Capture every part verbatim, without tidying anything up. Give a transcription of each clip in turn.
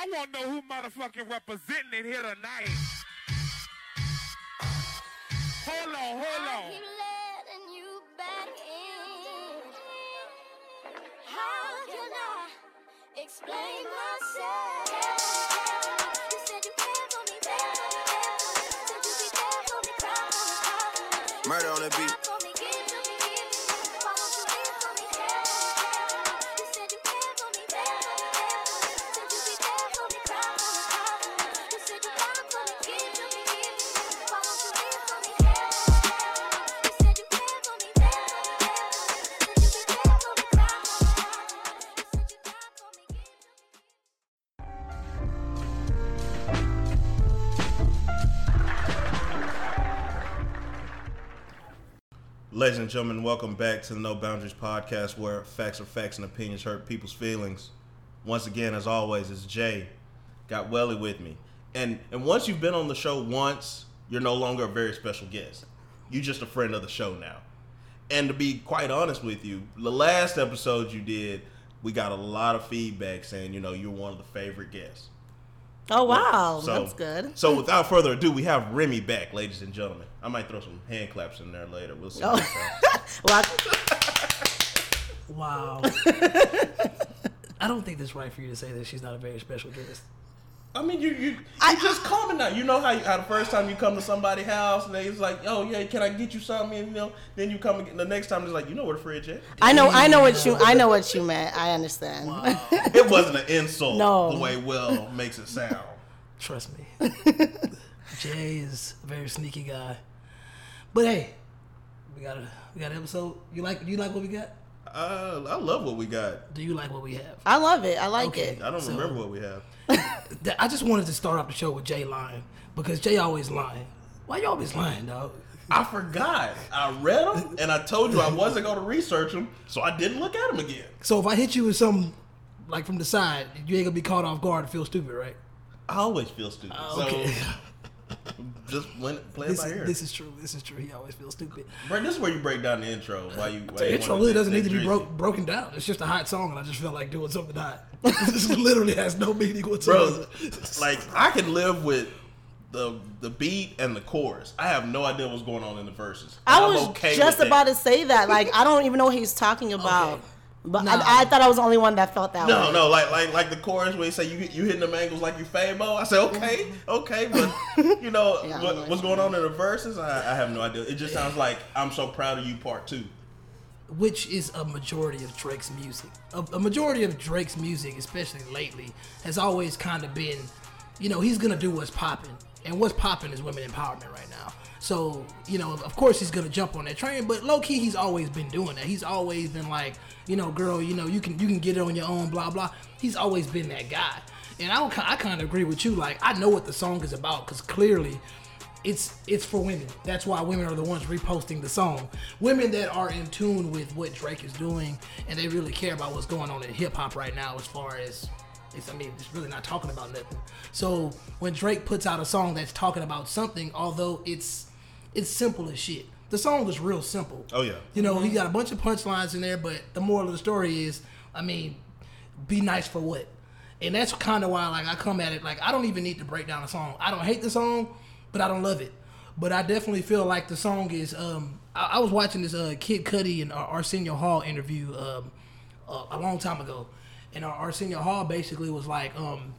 I want to know who motherfucking representing it here tonight. Hold on, hold on. I keep letting you back in. How can I explain myself? Murder on the beat. Ladies and gentlemen, welcome back to the No Boundaries podcast, where facts are facts and opinions hurt people's feelings. Once again, as always, it's Jay, got Welly with me. And and once you've been on the show once, you're no longer a very special guest. You're just a friend of the show now. And to be quite honest with you, the last episode you did, we got a lot of feedback saying, you know, you're one of the favorite guests. Oh, wow. So, that's good. So without further ado, we have Remy back, ladies and gentlemen. I might throw some hand claps in there later. We'll see. Oh. Well, I... Wow. I don't think that's right for you to say that she's not a very special guest. I mean, you you, you I, just coming out. You know how, you, how the first time you come to somebody's house and they's like, oh, yeah, can I get you something? And, you know, then you come again. The next time, it's like, you know where the fridge is. I know, I know what you, I know what you meant. I understand. Wow. It wasn't an insult. No. The way Will makes it sound. Trust me. Jay is a very sneaky guy. But hey, we got a we got an episode. You like you like what we got? Uh, I love what we got. Do you like what we have? I love it. I like okay. it. I don't so, remember what we have. I just wanted to start off the show with Jay lying, because Jay always lying. Why you always lying, dog? I forgot. I read them, and I told you I wasn't going to research them, so I didn't look at them again. So if I hit you with something, like from the side, you ain't going to be caught off guard and feel stupid, right? I always feel stupid. Uh, okay. So just play it by ear. This is true. This is true. He always feels stupid. Bro, this is where you break down the intro. Why you? Why the you intro really doesn't need to be bro- broken down. It's just a hot song, and I just felt like doing something hot. This literally has no meaning whatsoever. Bro, like, I can live with the the beat and the chorus. I have no idea what's going on in the verses. I was okay just about that. to say that. Like, I don't even know what he's talking about. Okay. But no. I, I thought I was the only one that felt that no, way. No, no, like like like the chorus where you say you you hitting them angles like you Fabo. I said, okay, okay, but you know yeah, what, what's going on in the verses? I, I have no idea. It just sounds like I'm So Proud of You Part Two, which is a majority of Drake's music. A, a majority of Drake's music, especially lately, has always kind of been, you know, he's gonna do what's popping, and what's popping is women empowerment right now. So, you know, of course he's going to jump on that train, but low-key he's always been doing that. He's always been like, you know, girl, you know, you can you can get it on your own, blah, blah. He's always been that guy. And I, I kind of agree with you. Like, I know what the song is about, because clearly it's it's for women. That's why women are the ones reposting the song. Women that are in tune with what Drake is doing, and they really care about what's going on in hip-hop right now as far as... It's, I mean, it's really not talking about nothing. So when Drake puts out a song that's talking about something, although it's it's simple as shit. The song is real simple. Oh, yeah. You know, he got a bunch of punchlines in there, but the moral of the story is, I mean, be nice for what? And that's kind of why, like, I come at it, like, I don't even need to break down a song. I don't hate the song, but I don't love it. But I definitely feel like the song is, um, I, I was watching this uh, Kid Cudi and uh, Arsenio Hall interview um, uh, a long time ago. And Arsenio Hall basically was like, um,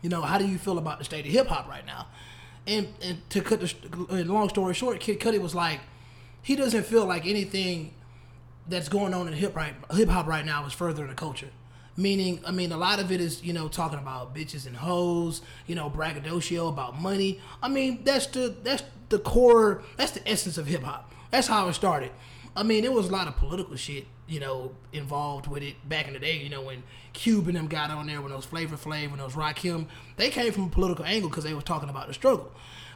you know, how do you feel about the state of hip-hop right now? And, and to cut the long story short, Kid Cudi was like, he doesn't feel like anything that's going on in hip right, hip-hop right now is furthering the culture. Meaning, I mean, a lot of it is, you know, talking about bitches and hoes, you know, braggadocio about money. I mean, that's the that's the core, that's the essence of hip-hop. That's how it started. I mean, there was a lot of political shit, you know, involved with it back in the day, you know, when Cube and them got on there, when those Flavor Flav, when those Rakim, they came from a political angle because they were talking about the struggle.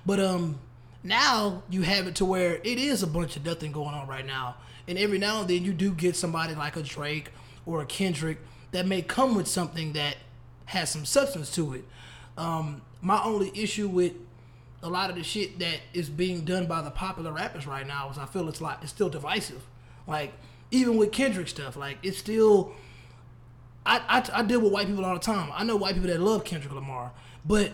But um, now you have it to where it is a bunch of nothing going on right now. And every now and then you do get somebody like a Drake or a Kendrick that may come with something that has some substance to it. Um, my only issue with a lot of the shit that is being done by the popular rappers right now is I feel it's like it's still divisive. Like, even with Kendrick stuff, like, it's still I, I I deal with white people all the time. I know white people that love Kendrick Lamar, but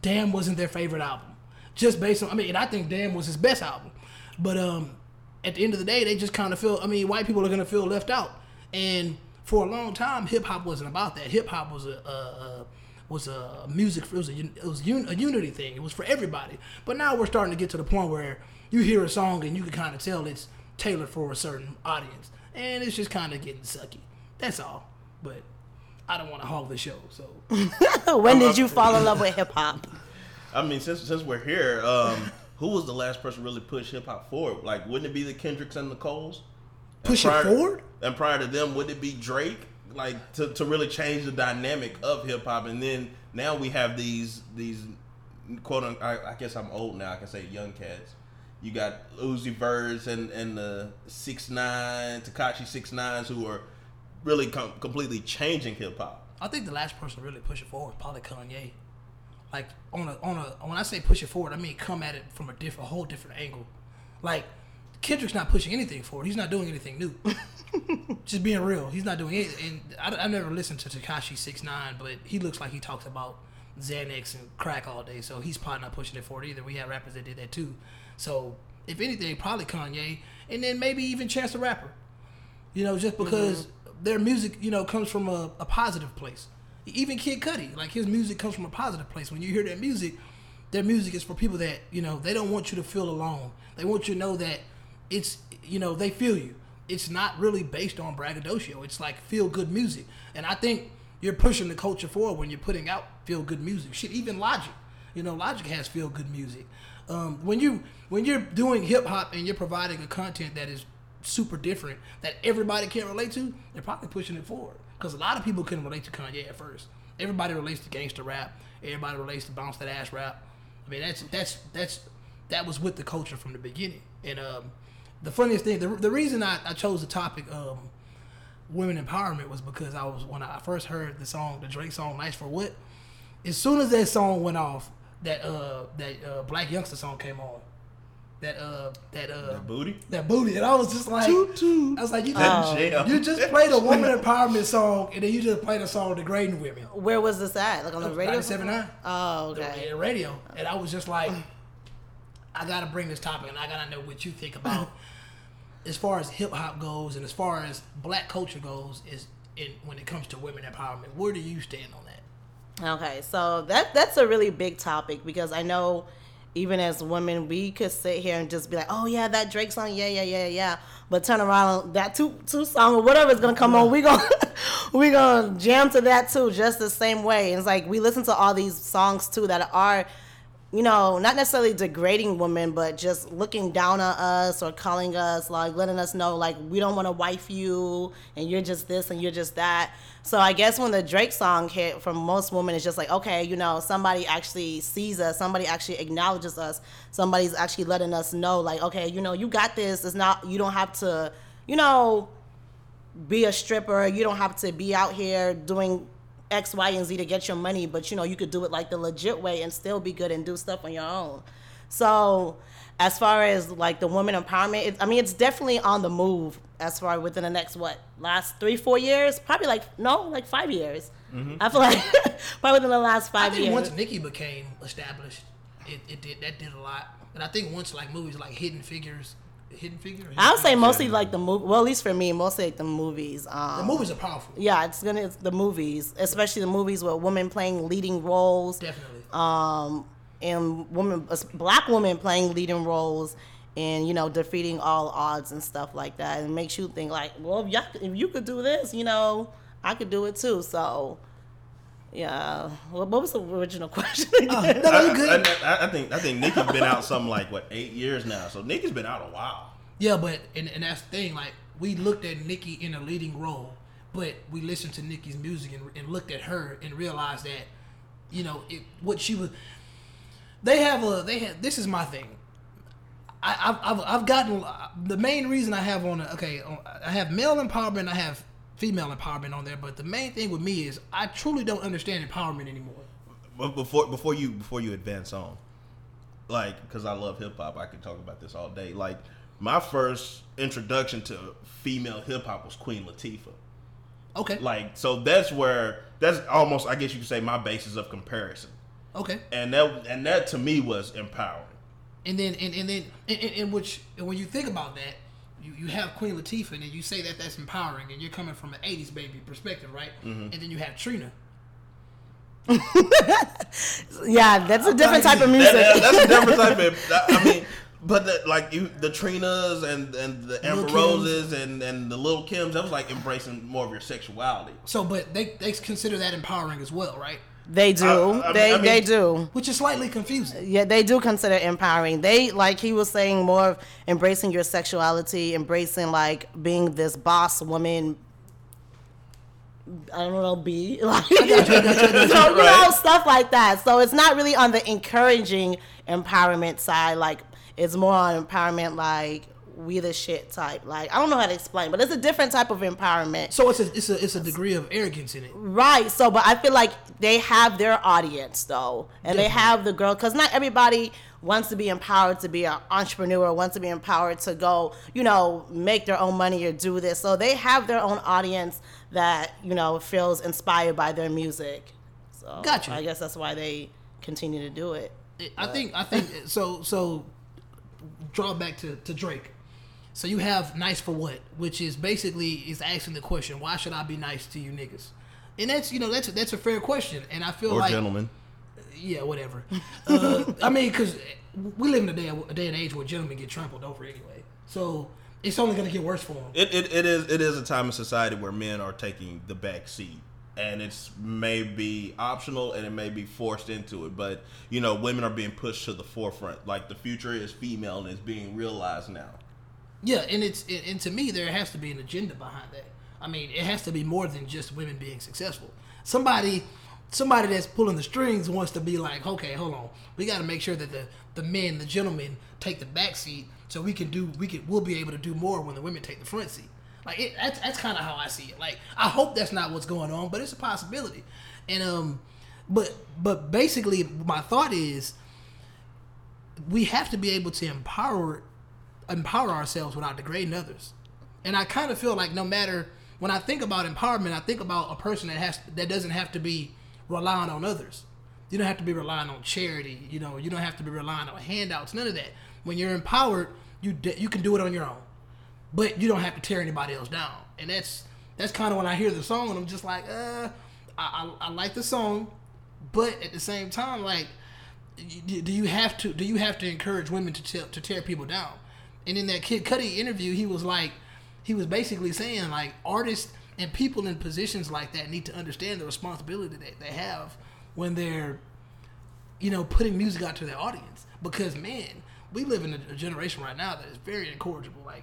Damn wasn't their favorite album. Just based on, I mean, and I think Damn was his best album. But um, at the end of the day, they just kind of feel, I mean, white people are going to feel left out. And for a long time, hip hop wasn't about that. Hip hop was a, a, a was a music, it was, a, it was un, a unity thing. It was for everybody. But now we're starting to get to the point where you hear a song and you can kind of tell it's tailored for a certain audience. And it's just kind of getting sucky. That's all. But I don't want to hog the show. So when I'm, did you I'm, fall in love with hip hop? I mean, since since we're here, um, who was the last person really pushed hip hop forward? Like, wouldn't it be the Kendricks and the Coles? Push it forward? And prior to them, would it be Drake? Like to, to really change the dynamic of hip hop, and then now we have these these quote unquote, I, I guess I'm old now, I can say young cats. You got Uzi Vert's and and the Six Nine, Tekashi Six Nines, who are really com- completely changing hip hop. I think the last person really pushing forward was probably Kanye. Like on a on a when I say push it forward, I mean come at it from a different, a whole different angle. Like Kendrick's not pushing anything forward. He's not doing anything new. Just being real, he's not doing anything. And I, I never listened to Tekashi Six Nine, but he looks like he talks about Xanax and crack all day, so he's probably not pushing it forward either. We had rappers that did that too. So if anything, probably Kanye, and then maybe even Chance the Rapper. You know, just because mm-hmm. their music, you know, comes from a, a positive place. Even Kid Cudi, like his music comes from a positive place. When you hear their music, their music is for people that, you know, they don't want you to feel alone. They want you to know that it's, you know, they feel you. It's not really based on braggadocio. It's like feel-good music. And I think you're pushing the culture forward when you're putting out feel-good music. Shit, even Logic. You know, Logic has feel-good music. Um, when, you, when you're doing hip-hop and you're providing a content that is super different, that everybody can relate to, they're probably pushing it forward. Because a lot of people couldn't relate to Kanye at first. Everybody relates to gangster rap. Everybody relates to bounce that ass rap. I mean, that's that's that's that was with the culture from the beginning. And um, the funniest thing, the the reason I, I chose the topic um, women empowerment was because I was when I first heard the song, the Drake song, "Nice for What." As soon as that song went off, that uh, that uh, Black Youngster song came on. That uh, that uh, that booty, that booty, and I was just like, toot, toot. I was like, you just, um, you just played a woman empowerment song, and then you just played a song degrading women. Where was this at? Like on the radio? ninety-seven point nine Oh, okay. The radio, and I was just like, I gotta bring this topic, and I gotta know what you think about as far as hip hop goes, and as far as Black culture goes, is in when it comes to women empowerment. Where do you stand on that? Okay, so that that's a really big topic because I know. Even as women, we could sit here and just be like, oh, yeah, that Drake song, yeah, yeah, yeah, yeah. But turn around, that two, two song or whatever is going to come yeah. on, we're going we gonna jam to that, too, just the same way. And it's like we listen to all these songs, too, that are, you know, not necessarily degrading women, but just looking down on us or calling us, like letting us know, like, we don't want to wife you and you're just this and you're just that. So I guess when the Drake song hit, from most women, it's just like, okay, you know, somebody actually sees us, somebody actually acknowledges us, somebody's actually letting us know, like, okay, you know, you got this. It's not, you don't have to, you know, be a stripper. You don't have to be out here doing X, Y, and Z to get your money, but you know, you could do it like the legit way and still be good and do stuff on your own. So as far as like the women empowerment, it, I mean, it's definitely on the move as far within the next, what, last three, four years? Probably like, no, like five years. Mm-hmm. I feel like probably within the last five I think years. Once Nicki became established, it, it did that did a lot. And I think once like movies like Hidden Figures, Hidden Figure? Hidden I would say mostly yeah. like the movie. Well, at least for me, mostly like the movies. Um, the movies are powerful. Yeah, it's gonna it's the movies, especially the movies with women playing leading roles. Definitely. Um, and women, Black women playing leading roles, and you know, defeating all odds and stuff like that, and it makes you think like, well, if, y'all, if you could do this, you know, I could do it too. So. Yeah. What was the original question? Uh, no, I, good. I, I, I think I think Nicki's been out something like what eight years now. So Nicki's been out a while. Yeah, but and, and that's the thing. Like we looked at Nicki in a leading role, but we listened to Nicki's music and, and looked at her and realized that, you know, it, what she was. They have a they have. This is my thing. I, I've I've I've gotten the main reason I have on a, okay. On, I have male empowerment. I have. Female empowerment on there, but the main thing with me is I truly don't understand empowerment anymore. But before before you before you advance on, like, because I love hip hop, I could talk about this all day. Like, my first introduction to female hip hop was Queen Latifah, Okay. Like, so that's where, that's almost, I guess you could say, my basis of comparison. Okay. And that, and that to me was empowering. And then, and, and then, in, in, in which, and when you think about that, you, you have Queen Latifah, and then you say that that's empowering, and you're coming from an eighties baby perspective, right? Mm-hmm. And then you have Trina. Yeah, that's a different type of music. That, that, that's a different type of, I mean, but the, like you, the Trinas and, and the Amber Roses and, and the Lil' Kims, that was like embracing more of your sexuality. So, but they, they consider that empowering as well, right? They do. I, I, they I mean, they do. Which is slightly confusing. Yeah, they do consider empowering. They, like he was saying, more of embracing your sexuality, embracing like being this boss woman. I don't know, B. Like, so, you know, stuff like that. So it's not really on the encouraging empowerment side. Like, it's more on empowerment, like, we the shit type. Like, I don't know how to explain, but it's a different type of empowerment. So it's a, it's a, it's a degree of arrogance in it. Right. So, but I feel like they have their audience, though. And Definitely. They have the girl, because not everybody wants to be empowered to be an entrepreneur, wants to be empowered to go, you know, make their own money or do this. So they have their own audience that, you know, feels inspired by their music. So gotcha. I guess that's why they continue to do it. I but. think, I think, so, so draw back to, to Drake. So you have Nice for What, which is basically is asking the question, why should I be nice to you niggas? And that's, you know, that's, that's a fair question. And I feel or like... Or gentlemen. Yeah, whatever. uh, I mean, because we live in a day, a day and age where gentlemen get trampled over anyway. So it's only going to get worse for them. It, it, it, is, it is a time in society where men are taking the back seat. And it's may be optional and it may be forced into it. But, you know, women are being pushed to the forefront. Like, the future is female and it's being realized now. Yeah, and it's and to me, there has to be an agenda behind that. I mean, it has to be more than just women being successful. Somebody somebody that's pulling the strings wants to be like, okay, hold on. We got to make sure that the, the men, the gentlemen, take the back seat so we can do, we can, we'll be able to do more when the women take the front seat. Like, it, that's, that's kind of how I see it. Like, I hope that's not what's going on, but it's a possibility. And, um, but, but basically, my thought is we have to be able to empower empower ourselves without degrading others. And I kind of feel like no matter, when I think about empowerment, I think about a person that has that doesn't have to be relying on others. You don't have to be relying on charity, you know, you don't have to be relying on handouts, none of that. When you're empowered, you de- you can do it on your own. But you don't have to tear anybody else down. And that's that's kind of when I hear the song and I'm just like, uh, I, I, I like the song, but at the same time, like, do you have to do you have to encourage women to te- to tear people down? And in that Kid Cudi interview, he was like, he was basically saying, like, artists and people in positions like that need to understand the responsibility that they have when they're, you know, putting music out to their audience. Because, man, we live in a generation right now that is very incorrigible. Like,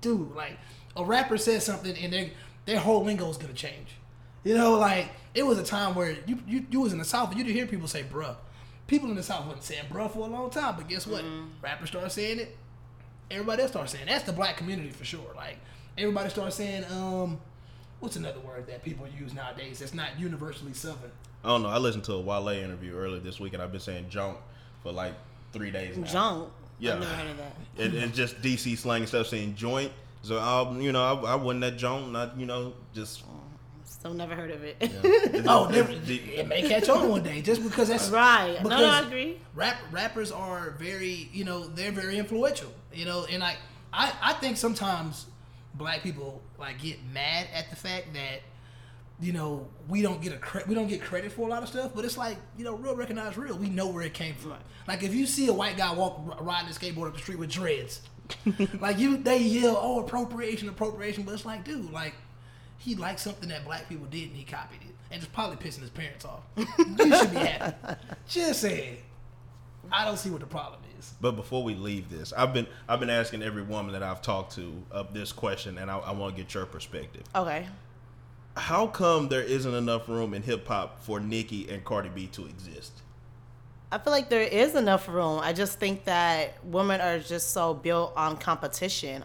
dude, like, a rapper says something and their their whole lingo is going to change. You know, like, it was a time where you, you, you was in the South and you didn't hear people say bruh. People in the South wasn't saying bruh for a long time, but guess what? Mm-hmm. Rappers started saying it. Everybody else starts saying that's the black community for sure. Like, everybody starts saying, um, what's another word that people use nowadays that's not universally Southern? I don't know. I listened to a Wale interview earlier this week, and I've been saying junk for like three days now. Junk? Yeah. I've never heard of that. And, and just D C slang and stuff saying joint. So, um, you know, I, I wasn't that junk, not, you know, just. Still never heard of it. Yeah. oh, never, it may catch on one day just because that's right. Because no, I agree. Rap, rappers are very, you know, they're very influential. You know, and I, I, I think sometimes black people like get mad at the fact that, you know, we don't get a cre- we don't get credit for a lot of stuff. But it's like, you know, real recognize real. We know where it came from. Like, if you see a white guy walk riding a skateboard up the street with dreads, like you, they yell, "Oh, appropriation, appropriation!" But it's like, dude, like. He liked something that black people did, and he copied it. And it's probably pissing his parents off. You should be happy. Just saying. I don't see what the problem is. But before we leave this, I've been I've been asking every woman that I've talked to of this question, and I, I want to get your perspective. Okay. How come there isn't enough room in hip-hop for Nicki and Cardi B to exist? I feel like there is enough room. I just think that women are just so built on competition.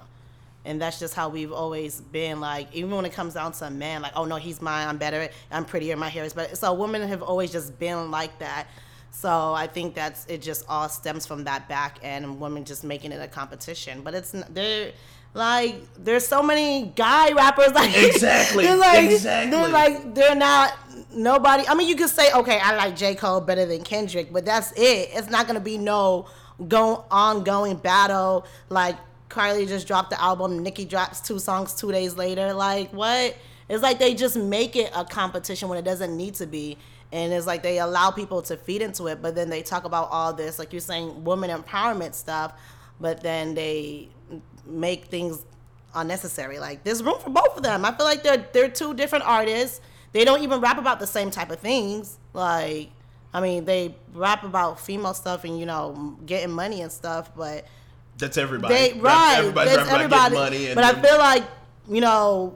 And that's just how we've always been. Like, even when it comes down to a man, like, oh, no, he's mine, I'm better, I'm prettier, my hair is better. So women have always just been like that. So I think that's, it just all stems from that back end and women just making it a competition. But it's, there, Like, there's so many guy rappers. Like, exactly. They're like, exactly. They're like, they're not nobody. I mean, you could say, okay, I like J. Cole better than Kendrick, but that's it. It's not going to be no go ongoing battle. Like, Carly just dropped the album. Nicki drops two songs two days later. Like, what? It's like they just make it a competition when it doesn't need to be. And it's like they allow people to feed into it, but then they talk about all this, like you're saying, women empowerment stuff, but then they make things unnecessary. Like, there's room for both of them. I feel like they're they're two different artists. They don't even rap about the same type of things. Like, I mean, they rap about female stuff and, you know, getting money and stuff, but that's everybody. They, right. Everybody's rapping everybody, about getting money. And but then, I feel like, you know,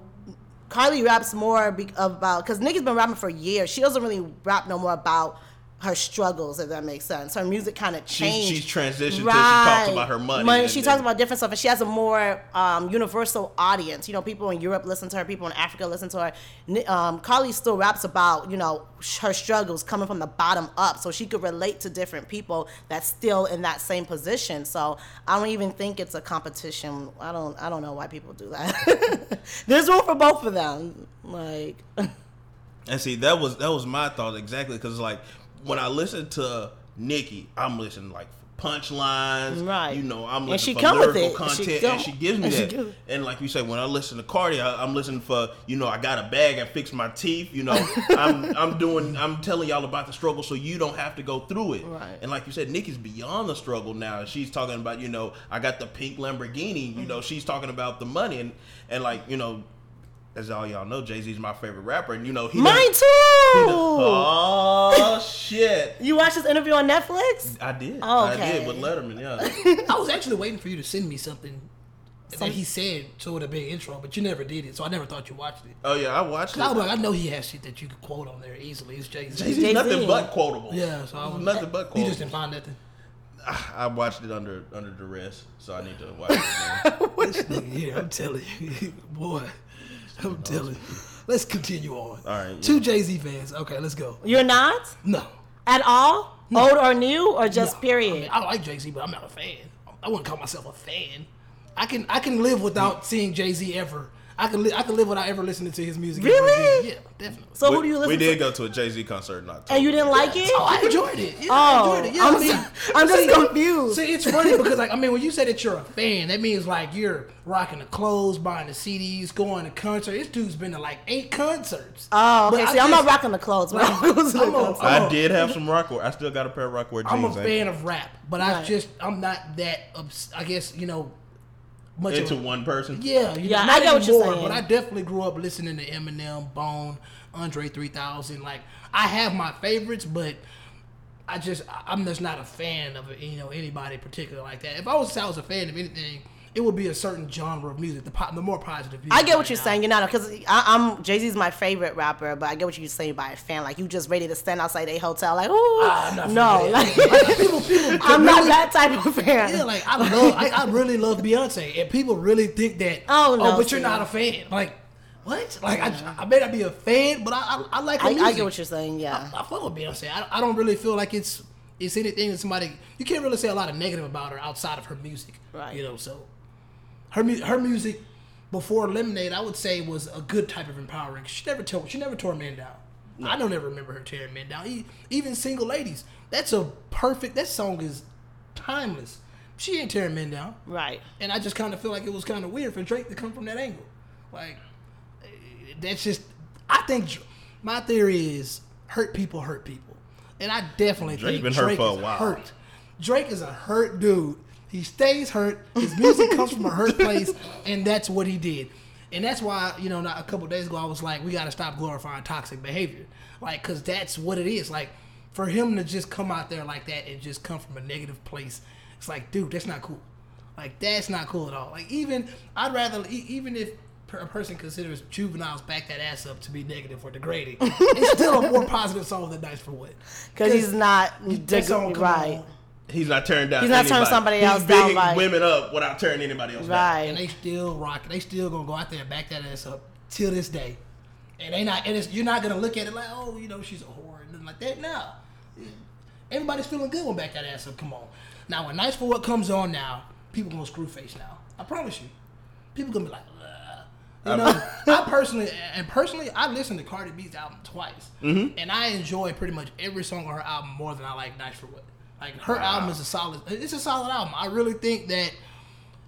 Carly raps more be- about, because Nicki's been rapping for years. She doesn't really rap no more about her struggles, if that makes sense. Her music kind of changed. She, she's transitioned right. to, she talks about her money. money she then. talks about different stuff, and she has a more um, universal audience. You know, people in Europe listen to her. People in Africa listen to her. Um, Carly still raps about, you know, her struggles coming from the bottom up, so she could relate to different people that's still in that same position. So I don't even think it's a competition. I don't. I don't know why people do that. There's room for both of them. Like, and see, that was that was my thought exactly, because like, when I listen to Nicki, I'm listening like for punchlines, right? You know, I'm listening for lyrical content, and she, and she gives me and that. Gives and like you say, when I listen to Cardi, I, I'm listening for, you know, I got a bag and fix my teeth. You know, I'm I'm doing, I'm telling y'all about the struggle so you don't have to go through it. Right. And like you said, Nicki's beyond the struggle now. She's talking about, you know, I got the pink Lamborghini. You mm-hmm. know, she's talking about the money and and like, you know. As all y'all know, Jay-Z's my favorite rapper, and you know he. Mine too. He oh shit! You watched this interview on Netflix? I did. Oh, okay. I did with Letterman. Yeah. I was actually waiting for you to send me something Some... that he said toward a big intro, but you never did it, so I never thought you watched it. Oh yeah, I watched it. I was like, I know he has shit that you could quote on there easily. It's Jay-Z. Jay-Z's Jay-Z. Nothing but quotable. Yeah, so I was nothing but quotable. You just didn't find nothing. I watched it under under duress, so I need to watch it again. This nigga here, I'm telling you, boy. I'm telling you. Let's continue on. All right. Yeah. Two Jay-Z fans. Okay, let's go. You're not? No. At all? No. Old or new or just no. period? I, mean, I like Jay-Z, but I'm not a fan. I wouldn't call myself a fan. I can I can live without yeah. seeing Jay-Z ever. I can li- I can live without ever listening to his music. Really? Yeah, definitely. So we, who do you listen we to? We did go to a Jay-Z concert in October. And you didn't like it? Oh, I enjoyed it. Yeah, oh, I enjoyed it. Yeah, I'm, I mean, so, I'm just so, confused. See, it's funny because, like, I mean, when you say that you're a fan, that means, like, you're rocking the clothes, buying the C Ds, going to concerts. This dude's been to, like, eight concerts. Oh, okay. But see, just, I'm not rocking the clothes. When I, was I'm a, I did have some Rockwear. I still got a pair of Rockwear jeans. I'm a fan of rap, but right. I just, I'm not that, obs- I guess, you know, much into of, one person. Yeah, you yeah. Know, I know what you're saying, but I definitely grew up listening to Eminem, Bone, Andre three thousand. Like, I have my favorites, but I just I'm just not a fan of, you know, anybody particular like that. If I was I was a fan of anything, it would be a certain genre of music, the pop, the more positive music. I get what right you're now. saying. You're not because I'm Jay-Z's my favorite rapper, but I get what you're saying by a fan. Like, you just ready to stand outside a hotel, like, ooh, uh, no, like, like, people, people, I'm really, not that type of fan. Yeah, like I love, I, I really love Beyonce, and people really think that. Oh no, oh, but so you're not a fan, like. What? Like, yeah. I, I may not be a fan, but I I, I like her I, music. I get what you're saying, yeah. I, I fuck with Beyonce. I, I don't really feel like it's it's anything that somebody... You can't really say a lot of negative about her outside of her music. Right. You know, so... Her, her music, before Lemonade, I would say was a good type of empowering. She never, told, she never tore men down. No. I don't ever remember her tearing men down. Even Single Ladies. That's a perfect... That song is timeless. She ain't tearing men down. Right. And I just kind of feel like it was kind of weird for Drake to come from that angle. Like... That's just, I think, my theory is hurt people hurt people. And I definitely Drake think been Drake hurt for a while. Hurt. Drake is a hurt dude. He stays hurt. His music comes from a hurt place, and that's what he did. And that's why, you know, not a couple of days ago, I was like, we got to stop glorifying toxic behavior. Like, because that's what it is. Like, for him to just come out there like that and just come from a negative place, it's like, dude, that's not cool. Like, that's not cool at all. Like, even, I'd rather, even if, a person considers juveniles back that ass up to be negative or degrading. It's still a more positive song than Nice for What? Because he's not degrading, right? On. He's not tearing down. He's not anybody. Turning somebody he's else down. He's bigging women up without tearing anybody else right. down. And they still rock. They still gonna go out there and back that ass up till this day. And they not. And it's, you're not gonna look at it like, oh, you know, she's a whore and nothing like that. No, everybody's feeling good when back that ass up. Come on. Now when Nice for What comes on now, people gonna screw face now. I promise you. people gonna be like, ugh. You know, I personally and personally, I listened to Cardi B's album twice, mm-hmm. and I enjoy pretty much every song on her album more than I like Nice for What. Like her wow. album is a solid. It's a solid album. I really think that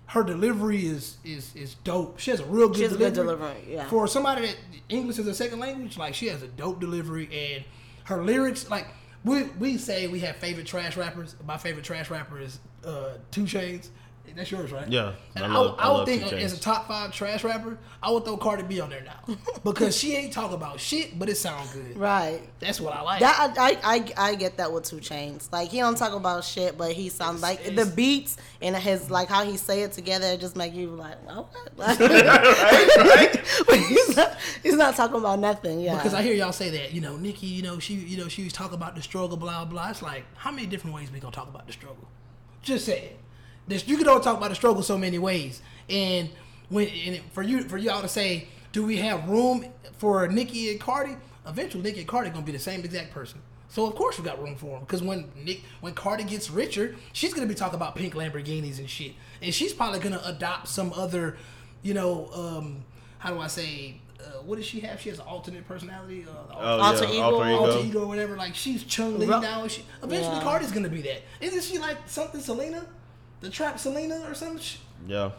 her delivery is is is dope. She has a real good she has delivery. A good delivery, yeah. For somebody that English is a second language, like she has a dope delivery and her lyrics. Like we we say we have favorite trash rappers. My favorite trash rapper is uh, Two Chainz. That's yours, right? Yeah. And I, love, I, I, I would think as a top five trash rapper, I would throw Cardi B on there now because she ain't talking about shit, but it sounds good. Right. That's what I like. That I I I get that with Two Chainz. Like he don't talk about shit, but he sounds like it's, the beats and his like how he say it together it just make you like, oh, what? Like, right, right. But he's not, he's not talking about nothing. Yeah. Because I hear y'all say that. You know, Nicki. You know, she. You know, she was talking about the struggle. Blah blah. It's like how many different ways we gonna talk about the struggle? Just say it. This, you can all talk about the struggle so many ways, and when and for you for y'all to say, do we have room for Nicki and Cardi? Eventually, Nicki and Cardi are gonna be the same exact person. So of course we got room for them. Because when Nick when Cardi gets richer, she's gonna be talking about pink Lamborghinis and shit, and she's probably gonna adopt some other, you know, um, how do I say? Uh, what does she have? She has an alternate personality, uh, oh, alter, yeah. ego, alter ego, alter ego, whatever. Like she's Chun-Li now. She, eventually, yeah. Cardi's gonna be that. Isn't she like something Selena? The trap Selena or something? Yeah.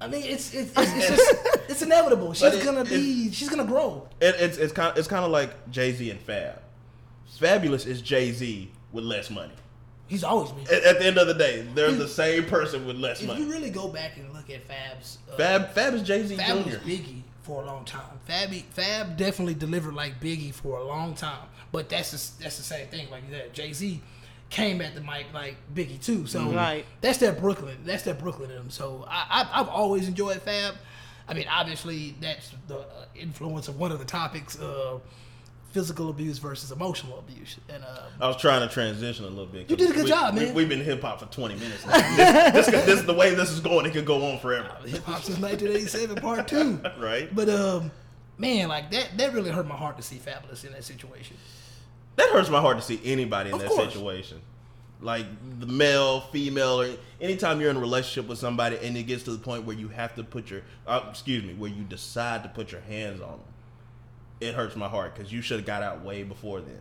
I mean, it's it's it's, it's just it's inevitable. She's it, gonna be. It, she's gonna grow. It, it's it's kind of, it's kind of like Jay-Z and Fab. Fabolous is Jay-Z with less money. He's always been. At, at the end of the day, they're he, the same person with less if money. If you really go back and look at Fab's, uh, Fab Fab is Jay-Z Junior Fab was Biggie for a long time. Fab Fab definitely delivered like Biggie for a long time. But that's the, that's the same thing. Like that Jay-Z came at the mic like Biggie too, so right. that's that Brooklyn, that's that Brooklyn in them. So I, I, I've always enjoyed Fab. I mean, obviously that's the influence of one of the topics of physical abuse versus emotional abuse. And um, I was trying to transition a little bit. You did a good we, job, man. We, we've been hip hop for twenty minutes now. this, this, this the way this is going. It could go on forever. Hip hop since nineteen eighty-seven, part two. Right. But um, man, like that, that really hurt my heart to see Fabolous in that situation. That hurts my heart to see anybody in of that course. situation. Like the male, female, or anytime you're in a relationship with somebody and it gets to the point where you have to put your, uh, excuse me, where you decide to put your hands on them. It hurts my heart because you should have got out way before then.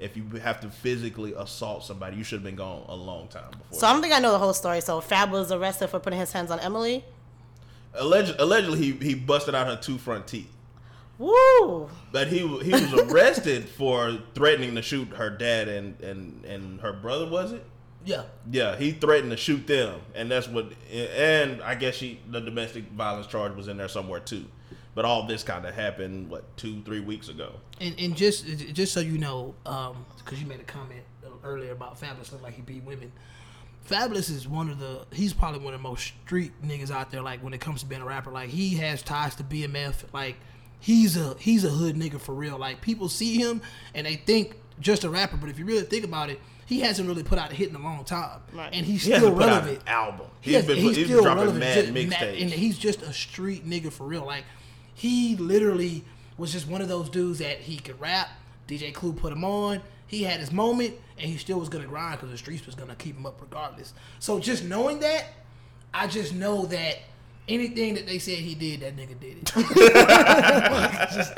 If you have to physically assault somebody, you should have been gone a long time before. So then. I don't think I know the whole story. So Fab was arrested for putting his hands on Emily? Alleg- allegedly, he, he busted out her two front teeth. Woo! But he he was arrested for threatening to shoot her dad and, and, and her brother, was it? Yeah. Yeah, he threatened to shoot them, and that's what. And I guess she the domestic violence charge was in there somewhere too. But all this kind of happened what two three weeks ago. And and just just so you know, because um, you made a comment earlier about Fabolous looked like he beat women. Fabolous is one of the, he's probably one of the most street niggas out there. Like when it comes to being a rapper, like he has ties to B M F, like. He's a he's a hood nigga for real. Like people see him and they think just a rapper, but if you really think about it, he hasn't really put out a hit in a long time, right. and he's he still relevant. Put out an album. He he's, has, been, he's, he's still been dropping relevant. Mad mixtapes, and he's just a street nigga for real. Like he literally was just one of those dudes that he could rap. D J Clue put him on. He had his moment, and he still was gonna grind because the streets was gonna keep him up regardless. So just knowing that, I just know that. Anything that they said he did, that nigga did it. like, just,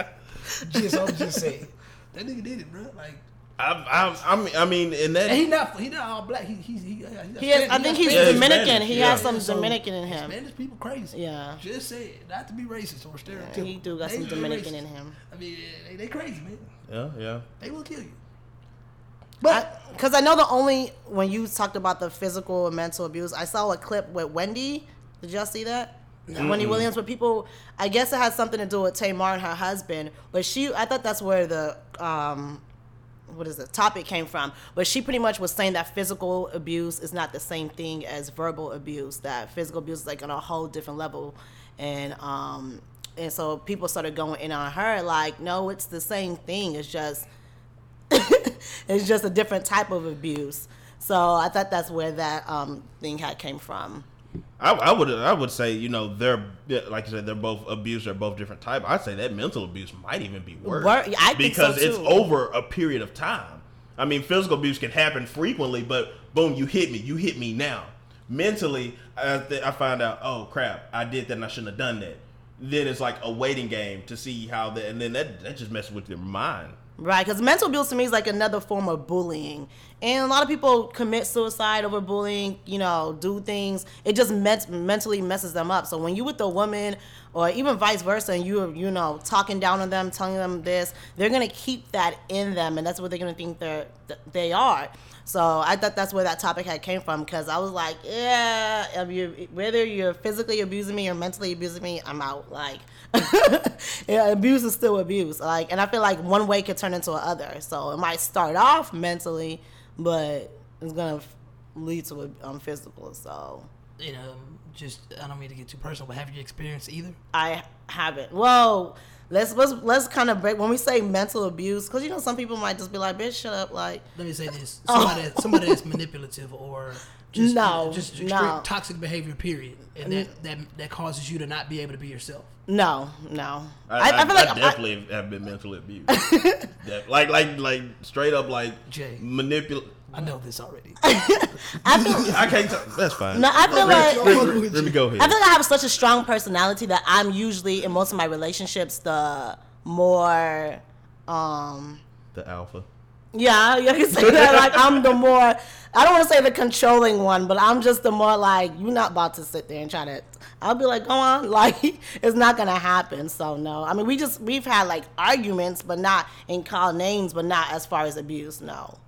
just, I'm just saying, that nigga did it, bro. Like, I, I, I mean, and that and he not, he not all black. He, he, he, he, he has, I think he's Spanish. Dominican. Spanish. He yeah. has some so, Dominican in him. Spanish people crazy. Yeah, just say it, not to be racist or stereotypical. Yeah, he do got they some Dominican racist. in him. I mean, they, they crazy, man. Yeah, yeah. They will kill you. But because I, I know the only when you talked about the physical and mental abuse, I saw a clip with Wendy. Did y'all see that? Mm-hmm. Wendy Williams, but people, I guess it has something to do with Tamar and her husband, but she, I thought that's where the, um, what is the topic came from, but she pretty much was saying that physical abuse is not the same thing as verbal abuse, that physical abuse is like on a whole different level, and, um, and so people started going in on her, like, no, it's the same thing, it's just, it's just a different type of abuse, so I thought that's where that um, thing had came from. I, I would I would say, you know, they're, like you said, they're both abuse, they're both different types. I'd say that mental abuse might even be worse. Wor- I think so too. Because it's over a period of time. I mean, physical abuse can happen frequently, but boom, you hit me, you hit me now. Mentally, I, th- I find out, oh crap, I did that and I shouldn't have done that. Then it's like a waiting game to see how that, and then that, that just messes with your mind. Right, because mental abuse to me is like another form of bullying. And a lot of people commit suicide over bullying, you know, do things. It just met- mentally messes them up. So when you with a woman or even vice versa and you're, you know, talking down on them, telling them this, they're going to keep that in them. And that's what they're going to think they're, th- they are. So I thought that's where that topic had came from, because I was like, yeah, you, whether you're physically abusing me or mentally abusing me, I'm out. Like, yeah, abuse is still abuse. Like, and I feel like one way could turn into another. So it might start off mentally, but it's going to lead to a um, physical. So, you know, just, I don't mean to get too personal, but have you experienced either? I haven't. Well, let's let's let's kind of break when we say mental abuse, because you know some people might just be like, "Bitch, shut up!" Like, let me say this: somebody, oh. somebody that's manipulative or just no, you know, just no. toxic behavior, period, and that, that that causes you to not be able to be yourself. No, no, I, I, I feel I like definitely I, have been mentally abused, like like like straight up like manipulative. I know this already. I feel, I can't talk. That's fine. No, I feel like let, let me go ahead. I feel like I have such a strong personality that I'm usually in most of my relationships the more um the alpha. Yeah, you can say that. Like I'm the more, I don't want to say the controlling one, but I'm just the more like, you're not about to sit there and try to. I'll be like, go on, like it's not gonna happen. So no, I mean we just we've had like arguments, but not and call names, but not as far as abuse. No.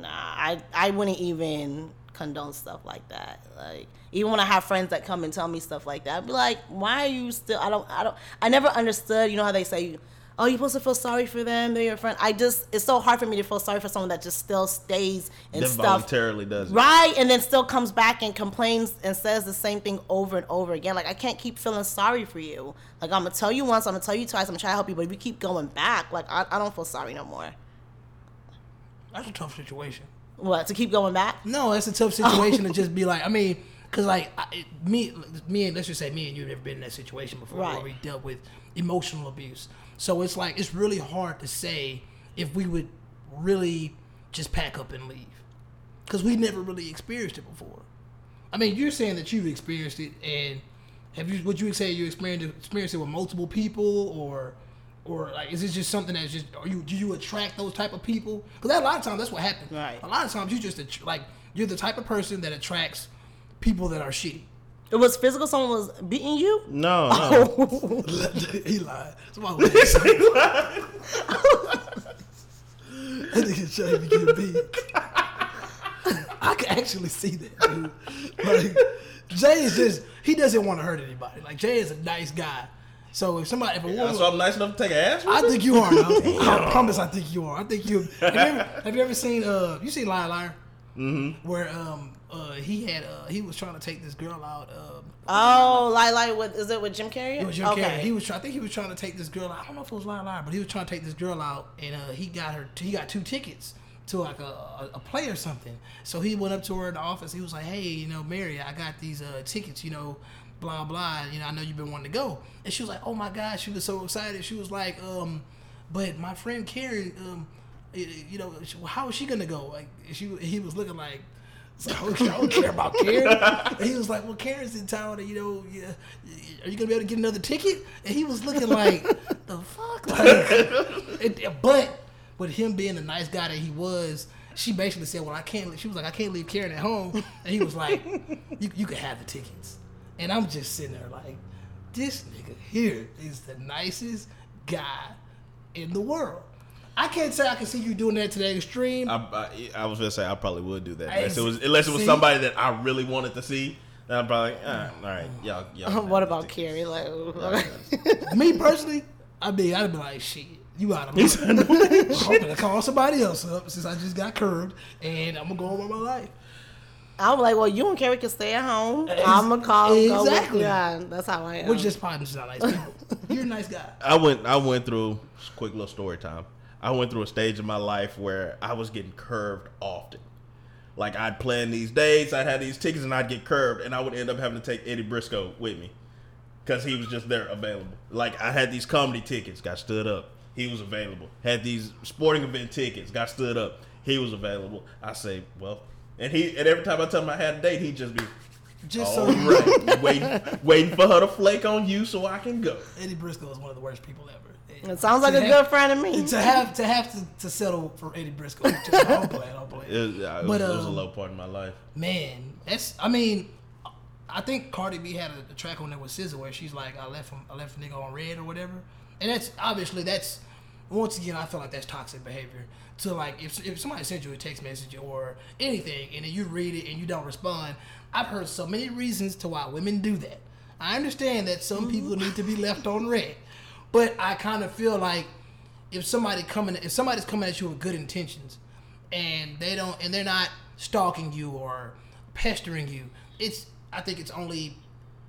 Nah, I, I wouldn't even condone stuff like that. Like even when I have friends that come and tell me stuff like that, I'd be like, why are you still? I don't I don't I never understood. You know how they say, oh, you're supposed to feel sorry for them. They're your friend. I just it's so hard for me to feel sorry for someone that just still stays and then stuff voluntarily does it. Right, and then still comes back and complains and says the same thing over and over again. Like I can't keep feeling sorry for you. Like I'm gonna tell you once, I'm gonna tell you twice, I'm gonna try to help you, but if you keep going back, like I, I don't feel sorry no more. That's a tough situation. What, to keep going back? No, that's a tough situation to just be like, I mean, because like, I, me, me and, let's just say me and you have never been in that situation before, right, where we dealt with emotional abuse. So it's like, it's really hard to say if we would really just pack up and leave. Because we never really experienced it before. I mean, you're saying that you've experienced it, and have you? Would you say you experienced it, experienced it with multiple people, or... Or like, is it just something that's just? Are you do you attract those type of people? Because a lot of times that's what happens. Right. A lot of times you just att- like you're the type of person that attracts people that are shitty. It was physical. Someone was beating you. No. no. Oh. He lied. Somebody was beating you. That nigga trying to get beat. I can actually see that, dude. Like Jay is just he doesn't want to hurt anybody. Like Jay is a nice guy. So if somebody, if a woman, yeah, so I'm nice enough to take an ass. With I it? Think you are. I promise, I think you are. I think you. Have you ever, have you ever seen? Uh, you seen Liar Liar? Mm-hmm. Where um uh he had uh he was trying to take this girl out. Uh, oh, Liar Liar with is it with Jim Carrey? It was Jim okay. Carrey. He was trying. I think he was trying to take this girl out. I don't know if it was Liar Liar, but he was trying to take this girl out, and uh, he got her. He got two tickets to like a, a, a play or something. So he went up to her in the office. He was like, hey, you know, Mary, I got these uh tickets. You know. Blah blah, you know, I know you've been wanting to go. And she was like, oh my God, she was so excited. She was like, um, but my friend Karen, um, you know, how is she gonna go? Like, she he was looking like, I don't, I don't care about Karen. And he was like, well, Karen's in town, and you know, yeah, are you gonna be able to get another ticket? And he was looking like, the fuck? Like, it, but with him being the nice guy that he was, she basically said, well, I can't. She was like, I can't leave Karen at home. And he was like, you you can have the tickets. And I'm just sitting there like, this nigga here is the nicest guy in the world. I can't say I can see you doing that to that extreme. I, I, I was going to say, I probably would do that. Unless it was, unless it was somebody that I really wanted to see. Then I'm probably like, all right, all right y'all. y'all what about Carrie? Like, me personally, I mean, I'd be like, shit, you out of my mind. I'm going to call somebody else up since I just got curved. And I'm going to go on with my life. I'm like, well, you and Carrie can stay at home. I'm going to call. Exactly. Yeah, that's how I am. We're just partners, not nice people. You're a nice guy. I went I went through, quick little story time. I went through a stage in my life where I was getting curved often. Like, I'd plan these dates, I'd have these tickets, and I'd get curved, and I would end up having to take Eddie Briscoe with me because he was just there available. Like, I had these comedy tickets, got stood up. He was available. Had these sporting event tickets, got stood up. He was available. I say, well... And he and every time I tell him I had a date, he'd just be just all so right, waiting, waiting for her to flake on you so I can go. Eddie Briscoe is one of the worst people ever. It sounds like to a have, good friend of me. To have to have to, to settle for Eddie Briscoe. Just, I don't play. I don't play. It, was, but, it, was, um, it was a low point in my life. Man, that's. I mean, I think Cardi B had a, a track on there with S Z A where she's like, "I left him, I left a nigga on red" or whatever. And that's obviously that's. Once again, I feel like that's toxic behavior. To like, if if somebody sends you a text message or anything, and then you read it and you don't respond, I've heard so many reasons to why women do that. I understand that some people need to be left on red. But I kind of feel like if somebody coming, if somebody's coming at you with good intentions, and they don't, and they're not stalking you or pestering you, it's. I think it's only,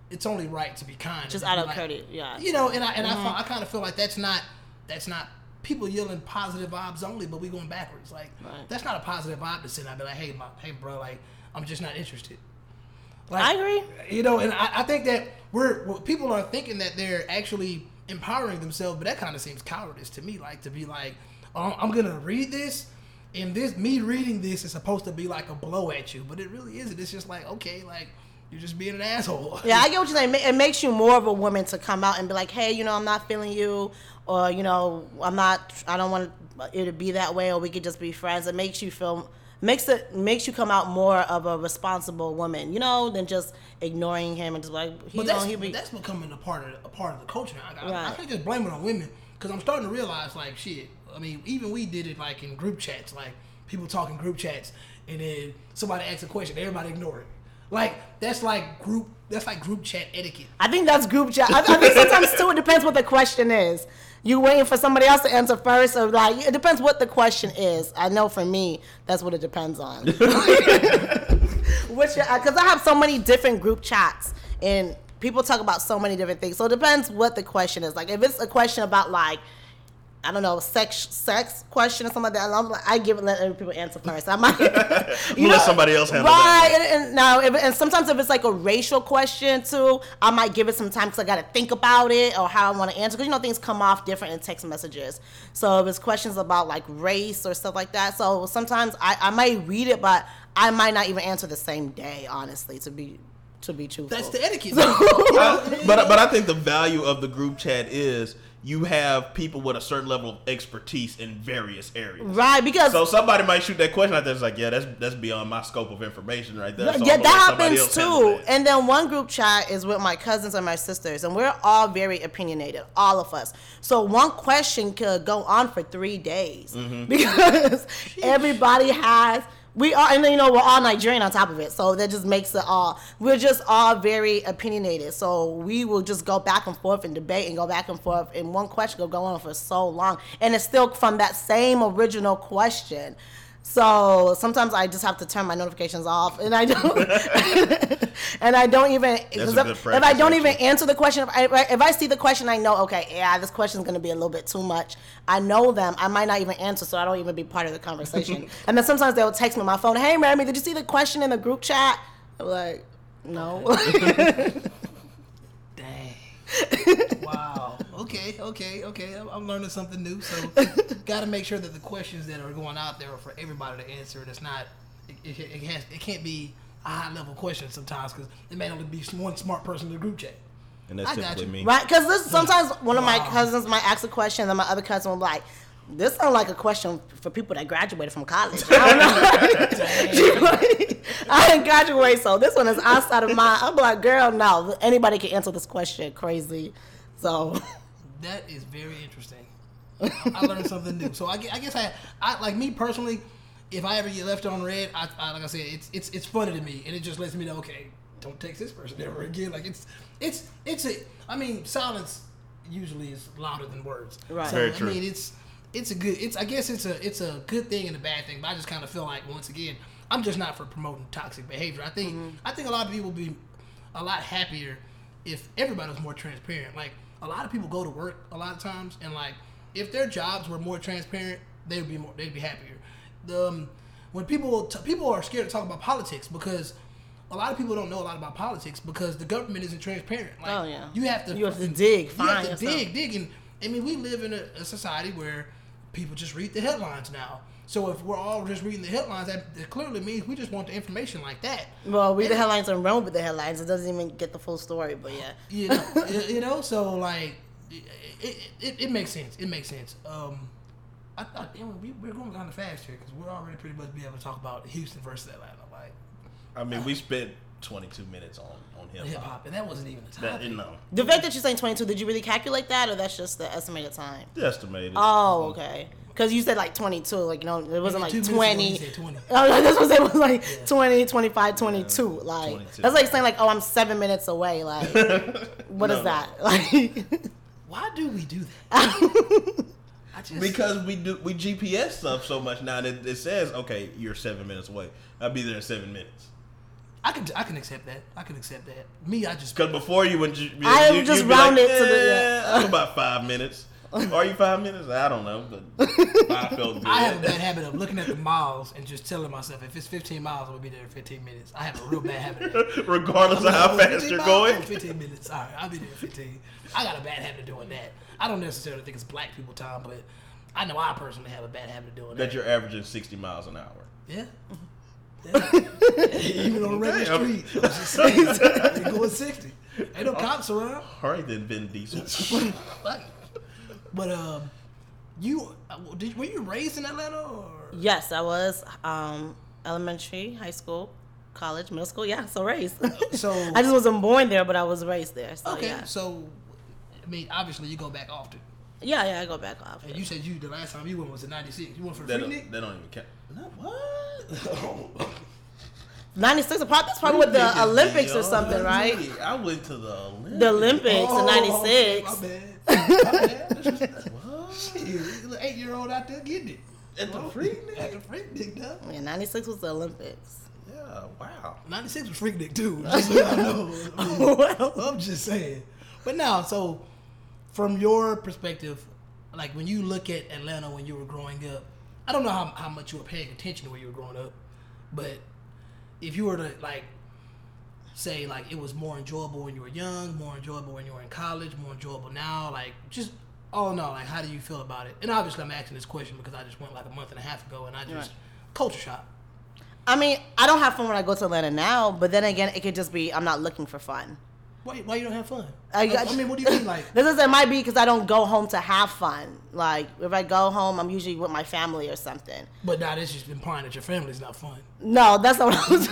it's only right to be kind. Just out of courtesy, yeah. You know, and I and mm-hmm. I, I kind of feel like that's not, that's not people yelling positive vibes only, but we going backwards. Like right. That's not a positive vibe to send. I'd be like, hey, my, hey, bro, like I'm just not interested. Like, I agree. You know, and I, I think that we're people are thinking that they're actually empowering themselves, but that kind of seems cowardice to me, like to be like, oh, I'm gonna read this and this me reading this is supposed to be like a blow at you, but it really isn't. It's just like, okay, like you're just being an asshole. Yeah, I get what you're saying. It makes you more of a woman to come out and be like, hey, you know, I'm not feeling you, or you know, I'm not, I don't want it to be that way, or we could just be friends. It makes you feel Makes it makes you come out more of a responsible woman, you know, than just ignoring him and just like. He but that's, be... that's becoming a part of a part of the culture. I, I, right. I can't just blame it on women because I'm starting to realize like shit. I mean, even we did it like in group chats, like people talking group chats, and then somebody asks a question, everybody ignore it. Like that's like group that's like group chat etiquette. I think that's group chat. I, I think sometimes too it depends what the question is. You waiting for somebody else to answer first, or like it depends what the question is. I know for me, that's what it depends on. Which, because I have so many different group chats, and people talk about so many different things. So it depends what the question is. Like if it's a question about like, I don't know, sex, sex question or something like that, I'm like, I give it, let other people answer first. I might, you know, let somebody else handle right, that. Right, and, and now, if, and sometimes if it's like a racial question too, I might give it some time because I got to think about it or how I want to answer. Because you know, things come off different in text messages. So if it's questions about like race or stuff like that, so sometimes I, I might read it, but I might not even answer the same day, honestly, to be to be truthful. That's the etiquette. I, but but I think the value of the group chat is. You have people with a certain level of expertise in various areas. Right, because... So somebody might shoot that question out there. It's like, yeah, that's that's beyond my scope of information right there. So yeah, that happens too. And then one group chat is with my cousins and my sisters, and we're all very opinionated, all of us. So one question could go on for three days mm-hmm. because everybody has... We are, and then, you know, we're all Nigerian on top of it, so that just makes it all, we're just all very opinionated, so we will just go back and forth and debate and go back and forth, and one question will go on for so long, and it's still from that same original question, so sometimes I just have to turn my notifications off, and I don't, and I don't even, if, if I don't even answer the question, if I, if I see the question, I know, okay, yeah, this question's going to be a little bit too much, I know them. I might not even answer, so I don't even be part of the conversation. And then sometimes they'll text me on my phone, hey, Rami, did you see the question in the group chat? I'm like, no. Dang. Wow. Okay, okay, okay. I'm learning something new, so got to make sure that the questions that are going out there are for everybody to answer. It's not, it, it, it, has, it can't be a high-level question sometimes because it may only be one smart person in the group chat. And that's I typically me. Right? Because sometimes one of wow. my cousins might ask a question, and my other cousin will be like, this sounds like a question for people that graduated from college. I don't know. I didn't graduate, so this one is outside of mine. I'm like, girl, no. Anybody can answer this question. Crazy. So. That is very interesting. I learned something new. So I, I guess I, I, like me personally, if I ever get left on red, I, I like I said, it's it's it's funny to me, and it just lets me know, okay, don't text this person ever again. Like it's it's it's a I mean silence usually is louder than words. Right. So Very I true. mean it's it's a good it's I guess it's a it's a good thing and a bad thing, but I just kind of feel like once again I'm just not for promoting toxic behavior. I think mm-hmm. I think a lot of people would be a lot happier if everybody was more transparent. Like a lot of people go to work a lot of times, and like if their jobs were more transparent, they'd be more they'd be happier. The um, when people t- people are scared to talk about politics because a lot of people don't know a lot about politics because the government isn't transparent. Like, oh, yeah. You have to You have to dig. You find have to yourself. dig, dig. And, I mean, we live in a, a society where people just read the headlines now. So if we're all just reading the headlines, that clearly means we just want the information like that. Well, read and the headlines and run with the headlines. It doesn't even get the full story, but yeah. You know, you know so like, it, it, it makes sense. It makes sense. Um, I thought damn, we, we're going kind of fast here because we're already pretty much be able to talk about Houston versus Atlanta. Like, I mean, uh, we spent twenty-two minutes on, on hip hop, and that wasn't even the topic. That, no. The fact that you're saying twenty-two, did you really calculate that, or that's just the estimated time? The estimated. Oh, okay. Because you said like twenty-two, like, you know, it wasn't like twenty. twenty. Oh, that's what it was, like yeah. twenty, twenty-five, twenty-two. Yeah. Like, twenty-two. That's like saying, like, oh, I'm seven minutes away. Like, what no. is that? Like, why do we do that? I just, because we do we G P S stuff so much now that it says, okay, you're seven minutes away. I'll be there in seven minutes. I can I can accept that. I can accept that. Me, I just because before you would you, I you, just rounded like, eh, to the yeah. I'm about five minutes. Are you five minutes? I don't know, but I felt good. I have a bad habit of looking at the miles and just telling myself if it's fifteen miles, I'm gonna be there in fifteen minutes. I have a real bad habit. Of that. Regardless of how fast you're going, miles, fifteen minutes. All right, I'll be there in fifteen. I got a bad habit of doing that. I don't necessarily think it's black people time, but I know I personally have a bad habit of doing that. That you're averaging sixty miles an hour. Yeah. Yeah. Even on the street, I'm just saying, they're going sixty. Ain't no cops around. All right, then Vin Diesel. But um, you did? Were you raised in Atlanta? Or? Yes, I was. Um, elementary, high school, college, middle school. Yeah, so raised. So I just wasn't born there, but I was raised there. So, okay, yeah. So I mean, obviously, you go back often. Yeah, yeah, I go back often. And you said you the last time you went was in ninety-six. You went for the free nick? That don't even count. Not what? ninety-six, that's probably with the Olympics or something, right? I went to the Olympics. The Olympics in ninety-six. My bad. My bad. Shit, eight year old out there getting it. At the freak dick. At the freak dick, though. Yeah, ninety-six was the Olympics. Yeah, wow. ninety-six was freak dick, too. Just so I know. I'm just saying. But now, so from your perspective, like when you look at Atlanta when you were growing up, I don't know how how much you were paying attention to when you were growing up, but if you were to like say like it was more enjoyable when you were young, more enjoyable when you were in college, more enjoyable now, like just all in all, like how do you feel about it? And obviously I'm asking this question because I just went like a month and a half ago and I just right. culture shock. I mean, I don't have fun when I go to Atlanta now, but then again, it could just be I'm not looking for fun. Why, why you don't have fun? I, I, I mean, what do you mean? Like this is it might be because I don't go home to have fun. Like if I go home, I'm usually with my family or something. But now nah, this just implying that your family's not fun. No, that's not what I was.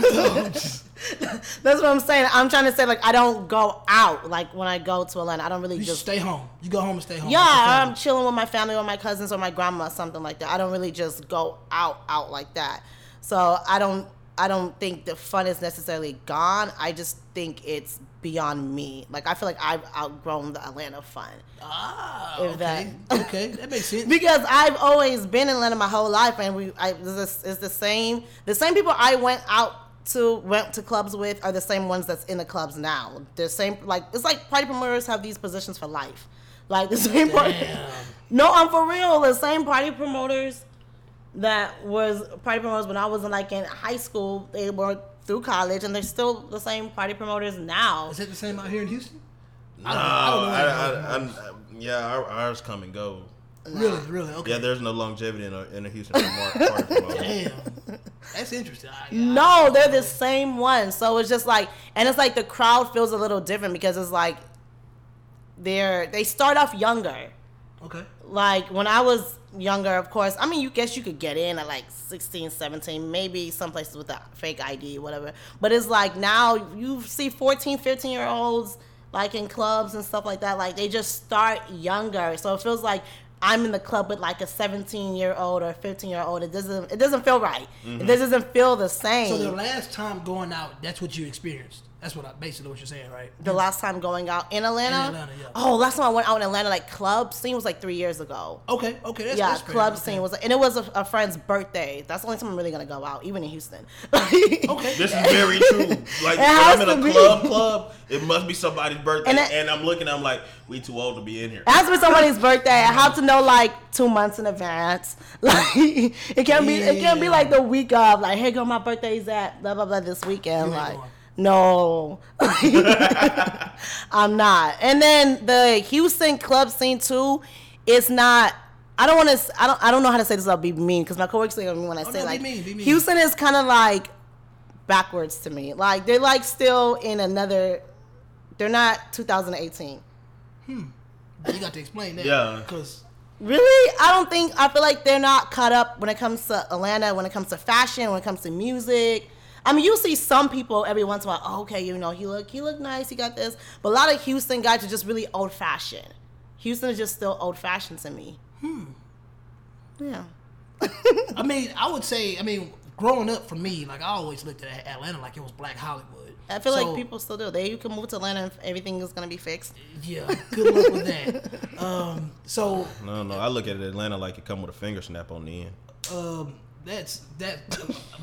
Just, that's what I'm saying. I'm trying to say like I don't go out. Like when I go to Atlanta, I don't really you just stay home. You go home and stay home. Yeah, I'm chilling with my family or my cousins or my grandma or something like that. I don't really just go out out like that. So I don't. I don't think the fun is necessarily gone. I just think it's beyond me. Like, I feel like I've outgrown the Atlanta fun. Ah, if okay. That, okay, that makes sense. Because I've always been in Atlanta my whole life, and we, I, it's, it's the same. The same people I went out to, went to clubs with are the same ones that's in the clubs now. They're same, like, it's like party promoters have these positions for life. Like, the same party. No, I'm for real. The same party promoters that was party promoters when I was in like in high school. They were through college, and they're still the same party promoters now. Is it the same out here in Houston? No, I don't, I don't know. I, I, I, yeah, our, ours come and go. Nah. Really, really, okay. Yeah, there's no longevity in a, in a Houston party promoter. Damn, that's interesting. I, no, I they're the same ones. So it's just like, and it's like the crowd feels a little different because it's like they're they start off younger. Okay. Like when I was younger, of course, I mean, you guess you could get in at like sixteen, seventeen, maybe some places with a fake I D, whatever. But it's like now you see fourteen, fifteen year olds like in clubs and stuff like that. Like they just start younger. So it feels like I'm in the club with like a seventeen year old or a fifteen year old. It doesn't, it doesn't feel right. Mm-hmm. It doesn't feel the same. So the last time going out, that's what you experienced. That's what I, basically what you're saying, right? The last time going out in Atlanta? In Atlanta, yeah. Oh, last time I went out in Atlanta, like club scene was like three years ago. Okay, okay, that's yeah, that's club great. Scene okay. was, and it was a, a friend's birthday. That's the only time I'm really gonna go out, even in Houston. Okay, this is very true. Like when I'm in a be. club, club, it must be somebody's birthday, and, that, and I'm looking, I'm like, we too old to be in here. It has to be somebody's birthday. I have to know like two months in advance. Like it can't be, yeah. it can't be like the week of, like, hey girl, my birthday's at blah blah blah this weekend, you like. No, I'm not. And then the Houston club scene too, it's not I don't want to. I don't. I don't know how to say this without being mean, because my coworkers say when I say oh, no, like be mean, be mean. Houston is kind of like backwards to me. Like they're like still in another. They're not twenty eighteen. Hmm. You got to explain that. Yeah. Because really, I don't think. I feel like they're not caught up when it comes to Atlanta. When it comes to fashion. When it comes to music. I mean, you see some people every once in a while. Oh, okay, you know, he look. He look nice. He got this. But a lot of Houston guys are just really old fashioned. Houston is just still old fashioned to me. Hmm. Yeah. I mean, I would say, I mean, growing up for me, like, I always looked at Atlanta like it was Black Hollywood. I feel so, like people still do. They, you can move to Atlanta and everything is going to be fixed. Yeah. Good luck with that. Um, so. No, no. I look at Atlanta like it come with a finger snap on the end. Um, that's, that,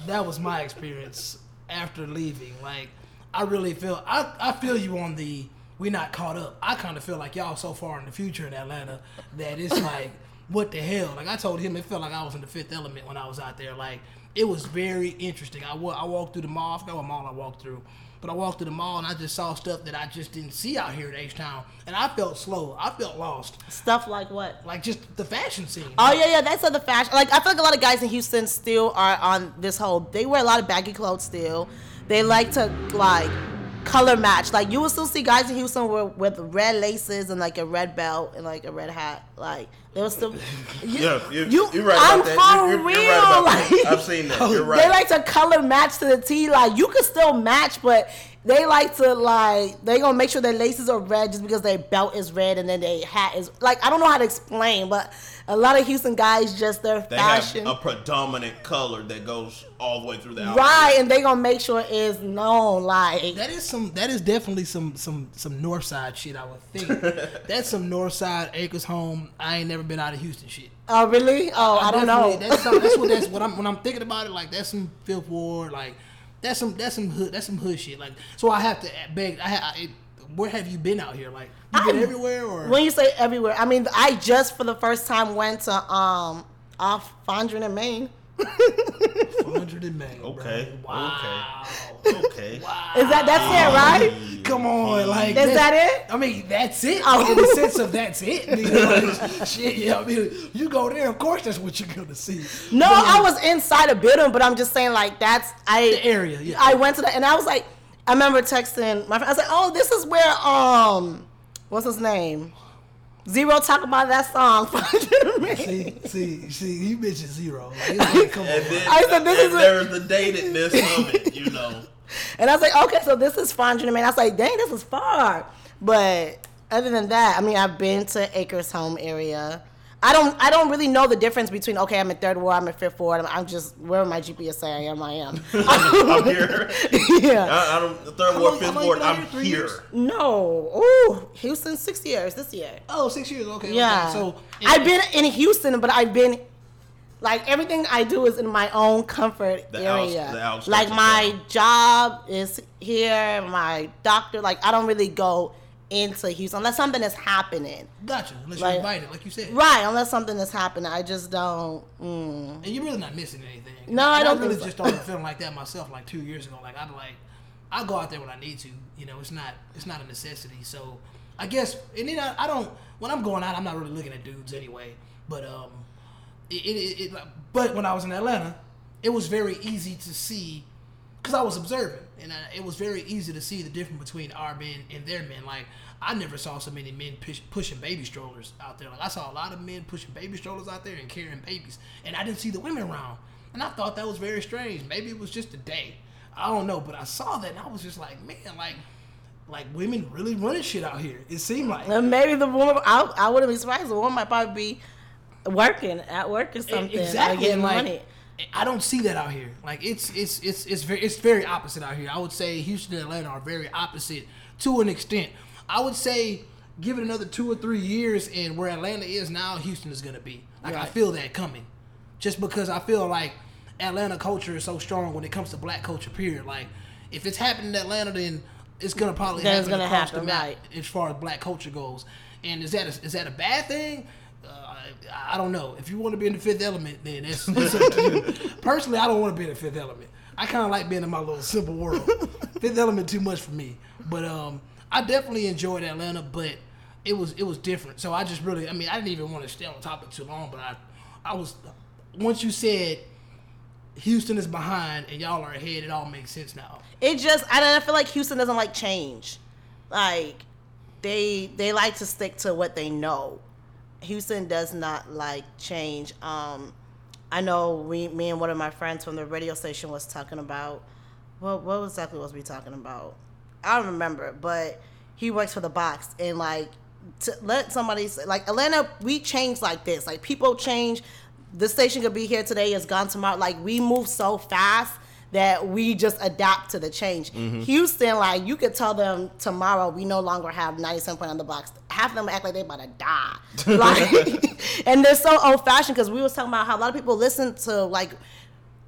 that was my experience after leaving. Like, I really feel, I, I feel you on the, we're not caught up. I kind of feel like y'all so far in the future in Atlanta that it's like, what the hell? Like, I told him, it felt like I was in the Fifth Element when I was out there. Like, it was very interesting. I, w- I walked through the mall. I forgot what mall I walked through. But I walked through the mall, and I just saw stuff that I just didn't see out here in H-Town. And I felt slow. I felt lost. Stuff like what? Like, just the fashion scene. Oh, like, yeah, yeah. That's the fashion. Like, I feel like a lot of guys in Houston still are on this whole. They wear a lot of baggy clothes still. They like to, like, color match. Like, you will still see guys in Houston with, with red laces and like a red belt and like a red hat. Like, they will still. You, yeah, you're, you, you're right I'm about that. I'm for you're, you're, real. You're right about like, that. I've seen that. You're right. They like to color match to the T. Like, you can still match, but they like to, like, they gonna make sure their laces are red just because their belt is red and then their hat is. Like, I don't know how to explain, but a lot of Houston guys just their they fashion. They have a predominant color that goes all the way through the outfit. Right, and they gonna make sure it's known. Like, that is some. That is definitely some some some north side shit, I would think. That's some north side Acres Home. I ain't never been out of Houston shit. Oh, really? Oh, I, I don't know. That's, some, that's what that's what I'm when I'm thinking about it. Like, that's some Fifth Ward. Like. That's some that's some hood that's some hood shit. Like, so I have to beg. I, I where have you been out here? Like, you I, been everywhere or when you say everywhere, I mean I just for the first time went to um off Fondren and Maine. Fondren and Maine. Okay. Bro. Wow. Okay. Okay. Wow. Is that that's it, right? Come on, like is that, that it? I mean, that's it. Oh. In the sense of that's it. You know, like, shit. Yeah. I mean, you go there, of course, that's what you're gonna see. No, but, I was inside a building, but I'm just saying, like that's I the area. Yeah. I went to that, and I was like, I remember texting my friend. I was like, oh, this is where um, what's his name? Zero talk about that song. see, see, see, you mentioned Zero. Like, like, come on. And then, I said, this and is there's what... the datedness of it, you know. And I was like, okay, so this is Fondren and Maine. I was like, dang, this is far. But other than that, I mean, I've been to Acres Home area. I don't, I don't really know the difference between okay, I'm in Third Ward, I'm in Fifth Ward, I'm, I'm just wherever my G P S say I am, I am. I'm here. Yeah. I, I don't. Third Ward, Fifth Ward, I'm here. Years? No. Ooh, Houston, six years this year. Oh, six years. Okay. Yeah. Okay. So yeah. I've been in Houston, but I've been. Like, everything I do is in my own comfort the area. Outs, like, my down. Job is here, my doctor. Like, I don't really go into Houston unless something is happening. Gotcha. Unless like, you're invited, like you said. Right, unless something is happening. I just don't. Mm. And you're really not missing anything. No, like, I don't I really so. just started feeling like that myself, like, two years ago. Like, I'd like, I go out there when I need to. You know, it's not, it's not a necessity. So, I guess, and then I, I don't, when I'm going out, I'm not really looking at dudes anyway. But, um... It, it, it, it, but when I was in Atlanta, it was very easy to see, because I was observing, and I, it was very easy to see the difference between our men and their men. Like, I never saw so many men push, pushing baby strollers out there. Like, I saw a lot of men pushing baby strollers out there and carrying babies, and I didn't see the women around, and I thought that was very strange. Maybe it was just a day. I don't know, but I saw that, and I was just like, man, like, like women really running shit out here, it seemed like. And maybe the woman, I, I wouldn't be surprised, the woman might probably be working at work or something. Exactly. Or like, money. I don't see that out here. Like, it's it's it's it's very it's very opposite out here. I would say Houston and Atlanta are very opposite to an extent. I would say give it another two or three years, and where Atlanta is now, Houston is gonna be. Like, right. I feel that coming, just because I feel like Atlanta culture is so strong when it comes to Black culture. Period. Like, if it's happening in Atlanta, then it's gonna probably then happen gonna across happen, the map right. as far as Black culture goes. And is that a, is that a bad thing? Uh, I, I don't know. If you want to be in the Fifth Element, then that's, that's up to you. Personally, I don't want to be in the Fifth Element. I kind of like being in my little simple world. Fifth Element too much for me. But um, I definitely enjoyed Atlanta, but it was it was different. So I just really, I mean, I didn't even want to stay on topic too long, but I I was, once you said Houston is behind and y'all are ahead, it all makes sense now. It just, I, I feel like Houston doesn't like change. Like, they they like to stick to what they know. Houston does not like change. Um, I know we, me and one of my friends from the radio station was talking about, what, what exactly was we talking about? I don't remember, but he works for the Box, and like, to let somebody say, like, Atlanta, we change like this. Like, people change. The station could be here today, it's gone tomorrow. Like, we move so fast that we just adapt to the change. Mm-hmm. Houston, like, you could tell them tomorrow we no longer have ninety-seven point on the Box. Half of them act like they about to die. Like, and they're so old-fashioned, because we was talking about how a lot of people listen to, like,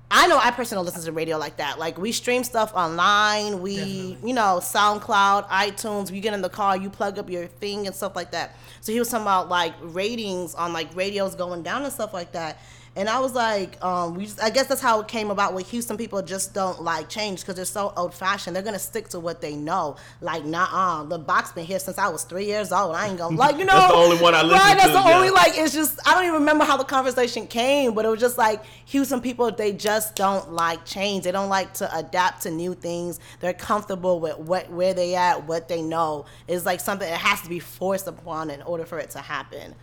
I know I personally don't listen to radio like that. Like, we stream stuff online. We, Definitely. You know, SoundCloud, iTunes. You get in the car, you plug up your thing and stuff like that. So he was talking about, like, ratings on, like, radios going down and stuff like that. And I was like, um, we just, I guess that's how it came about with Houston. People just don't like change because they're so old-fashioned. They're going to stick to what they know. Like, nah-uh, the Box been here since I was three years old. I ain't going to, like, you know. That's the only one I listen right? to. That's the yeah. only, like, it's just, I don't even remember how the conversation came, but it was just like, Houston people, they just don't like change. They don't like to adapt to new things. They're comfortable with what where they at, what they know. It's like something that has to be forced upon in order for it to happen.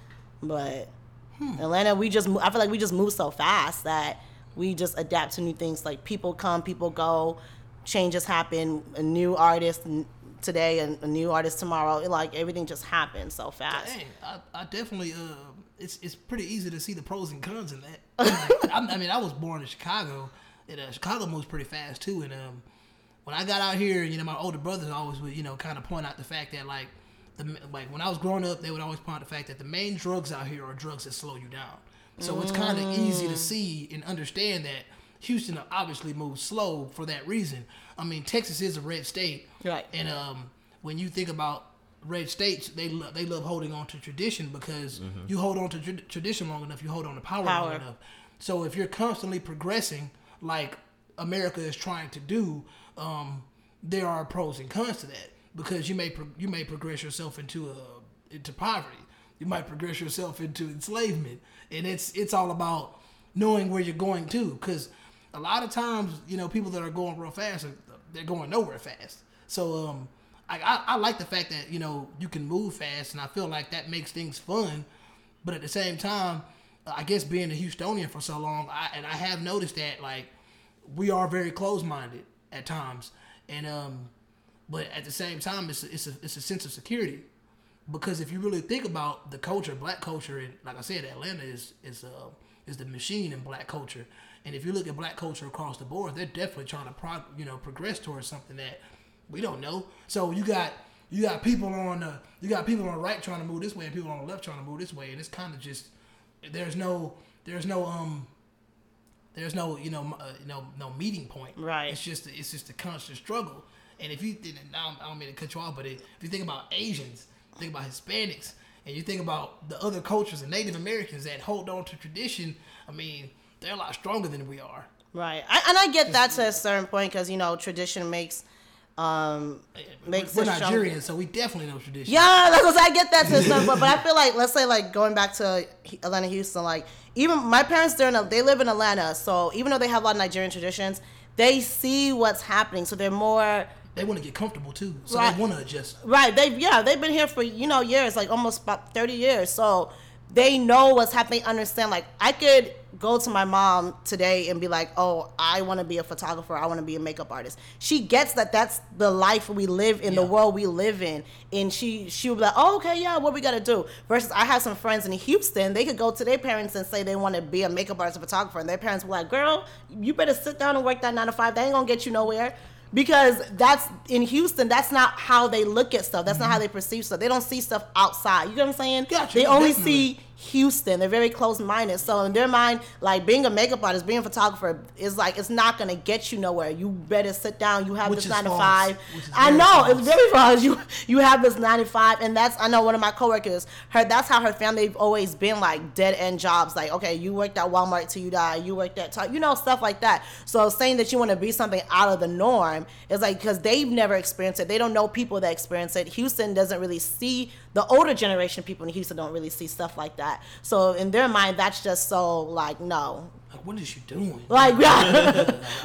But... Hmm. Atlanta, we just, I feel like we just move so fast that we just adapt to new things. Like, people come, people go, changes happen, a new artist today, and a new artist tomorrow. Like, everything just happens so fast. Dang, I, I definitely, uh, it's it's pretty easy to see the pros and cons in that. Like, I, I mean, I was born in Chicago, and uh, Chicago moves pretty fast too. And um, when I got out here, you know, my older brothers always would, you know, kind of point out the fact that, like, The, like when I was growing up, they would always point out the fact that the main drugs out here are drugs that slow you down. So mm. it's kind of easy to see and understand that Houston obviously moves slow for that reason. I mean, Texas is a red state, right? And um, when you think about red states, they lo- they love holding on to tradition because mm-hmm. you hold on to tra- tradition long enough, you hold on to power, power long enough. So if you're constantly progressing, like America is trying to do, um, there are pros and cons to that. Because you may pro- you may progress yourself into a, into poverty, you might progress yourself into enslavement, and it's it's all about knowing where you're going to. Because a lot of times, you know, people that are going real fast, they're going nowhere fast. So um, I, I I like the fact that, you know, you can move fast, and I feel like that makes things fun. But at the same time, I guess being a Houstonian for so long, I, and I have noticed that, like, we are very closed-minded at times, and um. But at the same time, it's a, it's, a, it's a sense of security. Because if you really think about the culture, black culture, and like I said, Atlanta is is, uh, is the machine in black culture. And if you look at black culture across the board, they're definitely trying to prog- you know progress towards something that we don't know. So you got you got people on the you got people on the right trying to move this way, and people on the left trying to move this way, and it's kind of just there's no there's no um there's no you know uh, no no meeting point. Right. It's just it's just a constant struggle. And if you, and I don't mean to cut you off, but if you think about Asians, think about Hispanics, and you think about the other cultures and Native Americans that hold on to tradition, I mean, they're a lot stronger than we are. Right. I, and I get that to a certain point because, you know, tradition makes... Um, makes we're, we're Nigerian, so we definitely know tradition. Yeah, that's what I get that to a certain point. But I feel like, let's say, like, going back to Atlanta, Houston, like, even my parents, they're in, they live in Atlanta, so even though they have a lot of Nigerian traditions, they see what's happening, so they're more... They want to get comfortable too, so right. they want to adjust. Right? They yeah, they've been here for you know years, like almost about thirty years. So they know what's happening. They understand. Like, I could go to my mom today and be like, "Oh, I want to be a photographer. I want to be a makeup artist." She gets that. That's the life we live in, yeah. the world we live in, and she she would be like, "Oh, okay, yeah, what we gotta do?" Versus, I have some friends in Houston. They could go to their parents and say they want to be a makeup artist, a photographer, and their parents were like, "Girl, you better sit down and work that nine to five. That ain't gonna get you nowhere." Because that's, in Houston, that's not how they look at stuff. That's mm-hmm. not how they perceive stuff. They don't see stuff outside. You know what I'm saying? Gotcha, they only definitely. see Houston. They're very close-minded. So in their mind, like, being a makeup artist, being a photographer, is like, it's not going to get you nowhere. You better sit down. You have Which this nine to five. I know. False. It's very false. You you have this nine to five. And that's, I know one of my coworkers, her, that's how her family have always been, like, dead-end jobs. Like, okay, you worked at Walmart till you die. You worked at, t- you know, stuff like that. So saying that you want to be something out of the norm is like, because they've never experienced it. They don't know people that experience it. Houston doesn't really see the older generation of people in Houston don't really see stuff like that. So in their mind, that's just so like, no. Like, what is you doing? Like,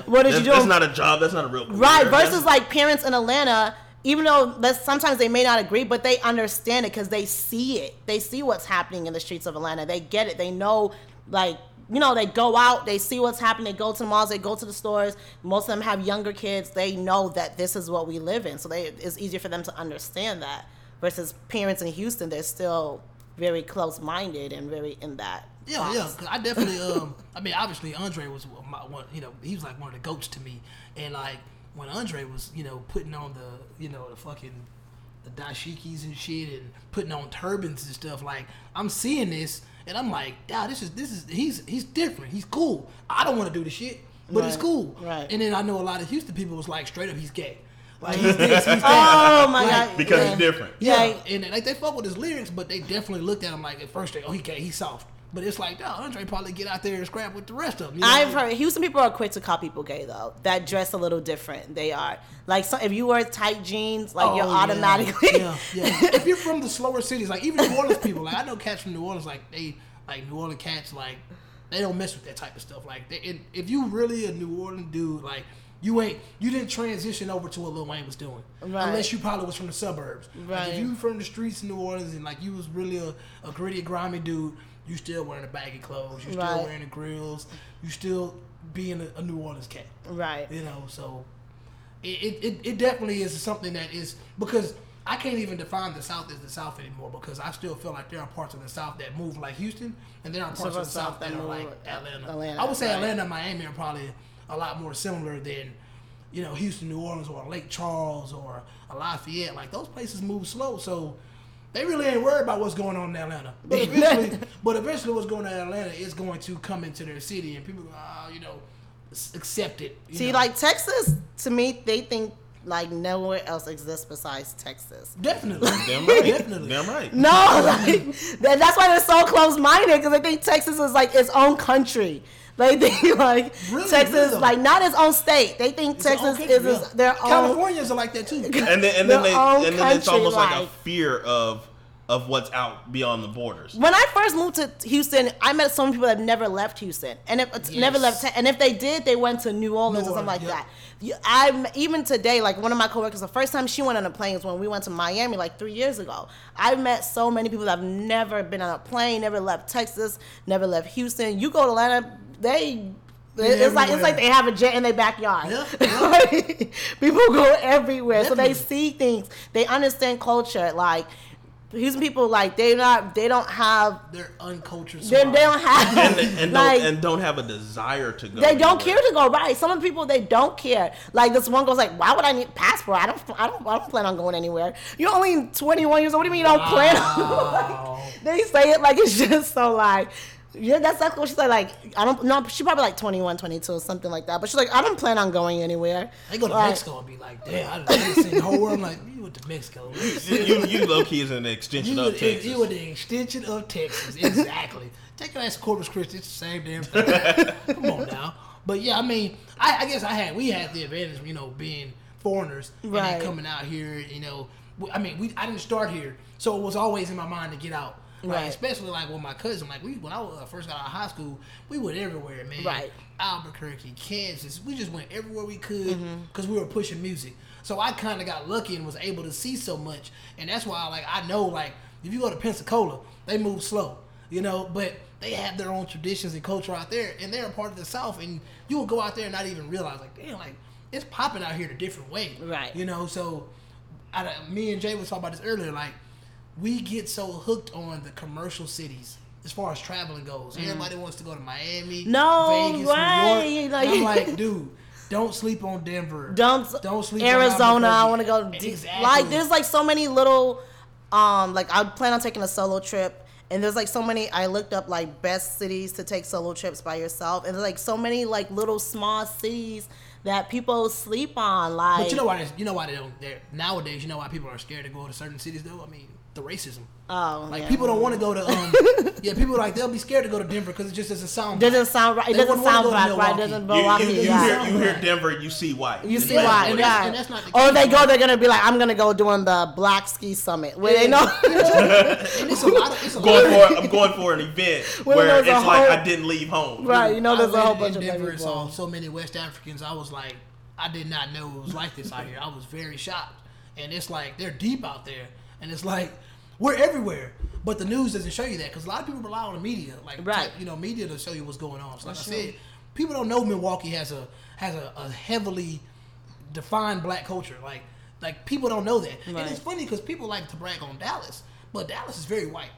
what is you doing? That's not a job. That's not a real career. Right. Versus that's... like parents in Atlanta, even though that's, sometimes they may not agree, but they understand it because they see it. They see what's happening in the streets of Atlanta. They get it. They know, like, you know, they go out, they see what's happening, they go to the malls, they go to the stores. Most of them have younger kids. They know that this is what we live in. So they, it's easier for them to understand that. Versus parents in Houston, they're still very close-minded and very in that. Yeah, box. yeah. Cause I definitely, um, I mean, obviously Andre was, my, one, you know, he was like one of the goats to me. And like when Andre was, you know, putting on the, you know, the fucking the dashikis and shit and putting on turbans and stuff, like I'm seeing this. And I'm like, yeah, this is this is he's he's different. He's cool. I don't want to do this shit, but right. it's cool. Right. And then I know a lot of Houston people was like, straight up, he's gay. Like he's this, he's that. Oh my like, god. Because yeah. he's different. Yeah. yeah. And, and like they fuck with his lyrics, but they definitely looked at him like at first they, oh he gay, he's soft. But it's like, no, Andre probably get out there and scrap with the rest of them. You know? I've heard Houston people are quick to call people gay though. That dress a little different. They are like, so if you wear tight jeans, like oh, you're automatically. Yeah, yeah. yeah. If you're from the slower cities, like even New Orleans people, like I know cats from New Orleans, like they, like New Orleans cats, like they don't mess with that type of stuff. Like, they, and if you really a New Orleans dude, like. You ain't, you didn't transition over to what Lil Wayne was doing. Right. Unless you probably was from the suburbs. Right. Like if you from the streets in New Orleans and like you was really a, a gritty, grimy dude, you still wearing the baggy clothes, you still right. wearing the grills, you still being a, a New Orleans cat. Right. You know, so it, it, it definitely is something that is, because I can't even define the South as the South anymore because I still feel like there are parts of the South that move like Houston and there are parts so of the South, South that, that are like Atlanta. Atlanta. I would say right. Atlanta and Miami are probably a lot more similar than, you know, Houston, New Orleans, or Lake Charles, or Lafayette. Like, those places move slow, so they really ain't worried about what's going on in Atlanta. But eventually, but eventually what's going on in Atlanta is going to come into their city, and people, uh, you know, accept it. You See, know? Like, Texas, to me, they think, like, nowhere else exists besides Texas. Definitely. Damn right. Definitely. Damn right. No, like, that's why they're so close-minded, because they think Texas is, like, its own country. Like they think like really, Texas, really. Like not its own state. They think it's Texas is really. Their own. Californians are like that too. And then, and then they, and then country, it's almost like, like a fear of of what's out beyond the borders. When I first moved to Houston, I met so many people that never left Houston, and if yes. never left, and if they did, they went to New Orleans New or something like yep. that. I even today, like one of my coworkers, the first time she went on a plane was when we went to Miami, like three years ago. I met so many people that have never been on a plane, never left Texas, never left Houston. You go to Atlanta. They, it's everywhere. Like it's like they have a jet in their backyard. Yeah, yeah. People go everywhere, Definitely. So they see things. They understand culture. Like Houston people, like they not, they don't have. They're uncultured. They, they don't have, and, and, like, don't, and don't have a desire to go. They don't anywhere. Care to go. Right. Some of the people they don't care. Like this one girl's like, "Why would I need a passport? I don't, I don't, I don't plan on going anywhere." You're only twenty-one years old. What do you mean you don't wow. plan on? Like, they say it like it's just so like. Yeah, that's like what she said. Like, I don't know. She probably like twenty-one, twenty-two or something like that. But she's like, I don't plan on going anywhere. They go to like, Mexico and be like, damn, I didn't see the whole world. I'm like, you went to Mexico. you, you low key is an extension you, of it, Texas. You were the extension of Texas. Exactly. Take your ass to Corpus Christi. It's the same damn thing. Come on now. But yeah, I mean, I, I guess I had, we had the advantage, you know, being foreigners right. and then coming out here, you know. I mean, we I didn't start here. So it was always in my mind to get out. Like, right. Especially like with my cousin, like we when I was, uh, first got out of high school, we went everywhere, man. Right. Albuquerque, Kansas, we just went everywhere we could because mm-hmm. we were pushing music. So I kind of got lucky and was able to see so much, and that's why like I know like if you go to Pensacola, they move slow, you know, but they have their own traditions and culture out there, and they're a part of the South, and you will go out there and not even realize like damn, like it's popping out here in a different way, right? You know, so I, me and Jay was talking about this earlier, like. We get so hooked on the commercial cities as far as traveling goes. Mm. Everybody wants to go to Miami, no, Vegas, right. New York. Like, I'm like, dude, don't sleep on Denver. Don't, don't sleep Arizona, on Arizona. I want to go. Exactly. Like, there's like so many little, um, like I plan on taking a solo trip. And there's like so many, I looked up like best cities to take solo trips by yourself. And there's like so many like little small cities that people sleep on. Like, but you know why, you know why they don't, nowadays, you know why people are scared to go to certain cities though? I mean. the racism. Oh, like yeah. people don't want to go to. Um, yeah, people like they'll be scared to go to Denver because it just doesn't sound. Doesn't sound right. It doesn't sound right. Right. Doesn't Milwaukee. You, you, you, right. Hear, you hear Denver, you see white. You see white. Yeah. Right. The or they go, they're gonna be like, I'm gonna go doing the Black Ski Summit. Where yeah. they know. And it's a lot of. It's a going lot. For, I'm going for an event where, where it's like whole, I didn't leave home. Right. You know, there's I a whole bunch of. I lived in Denver, saw so many West Africans. I was like, I did not know it was like this out here. I was very shocked. And it's like, they're deep out there. And it's like, we're everywhere. But the news doesn't show you that. Because a lot of people rely on the media. Like, right. you know, media to show you what's going on. So like That's I said, true. people don't know Milwaukee has a has a, a heavily defined black culture. Like, like people don't know that. Right. And it's funny because people like to brag on Dallas. But Dallas is very white.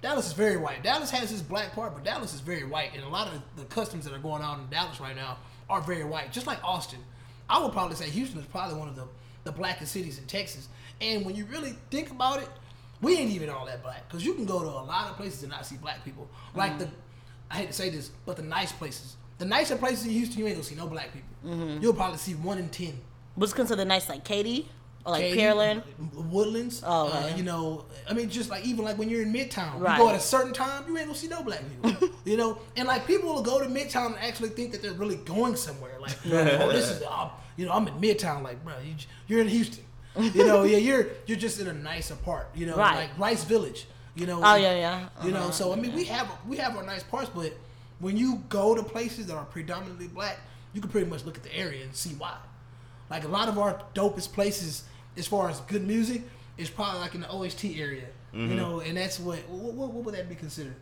Dallas is very white. Dallas has this black part, but Dallas is very white. And a lot of the customs that are going on in Dallas right now are very white. Just like Austin. I would probably say Houston is probably one of the the blackest cities in Texas. And when you really think about it, we ain't even all that black. Because you can go to a lot of places and not see black people. Like mm-hmm. the, I hate to say this, but the nice places. The nicer places in Houston, you ain't going to see no black people. Mm-hmm. You'll probably see one in ten. What's considered nice, like Katy? Or like Pearland? Woodlands. Oh, okay. uh, You know, I mean, just like even like when you're in Midtown. Right. You go at a certain time, you ain't going to see no black people. You know? And like people will go to Midtown and actually think that they're really going somewhere. Like, oh, this is... Uh, You know, I'm in Midtown, like, bro, you, you're in Houston. You know, yeah, you're you're just in a nicer part. You know, right. like Rice Village. You know. Oh yeah, yeah. Uh-huh. You know, so I mean, yeah. we have we have our nice parts, but when you go to places that are predominantly black, you can pretty much look at the area and see why. Like a lot of our dopest places, as far as good music, is probably like in the O H T area. Mm-hmm. You know, and that's what what, what what would that be considered?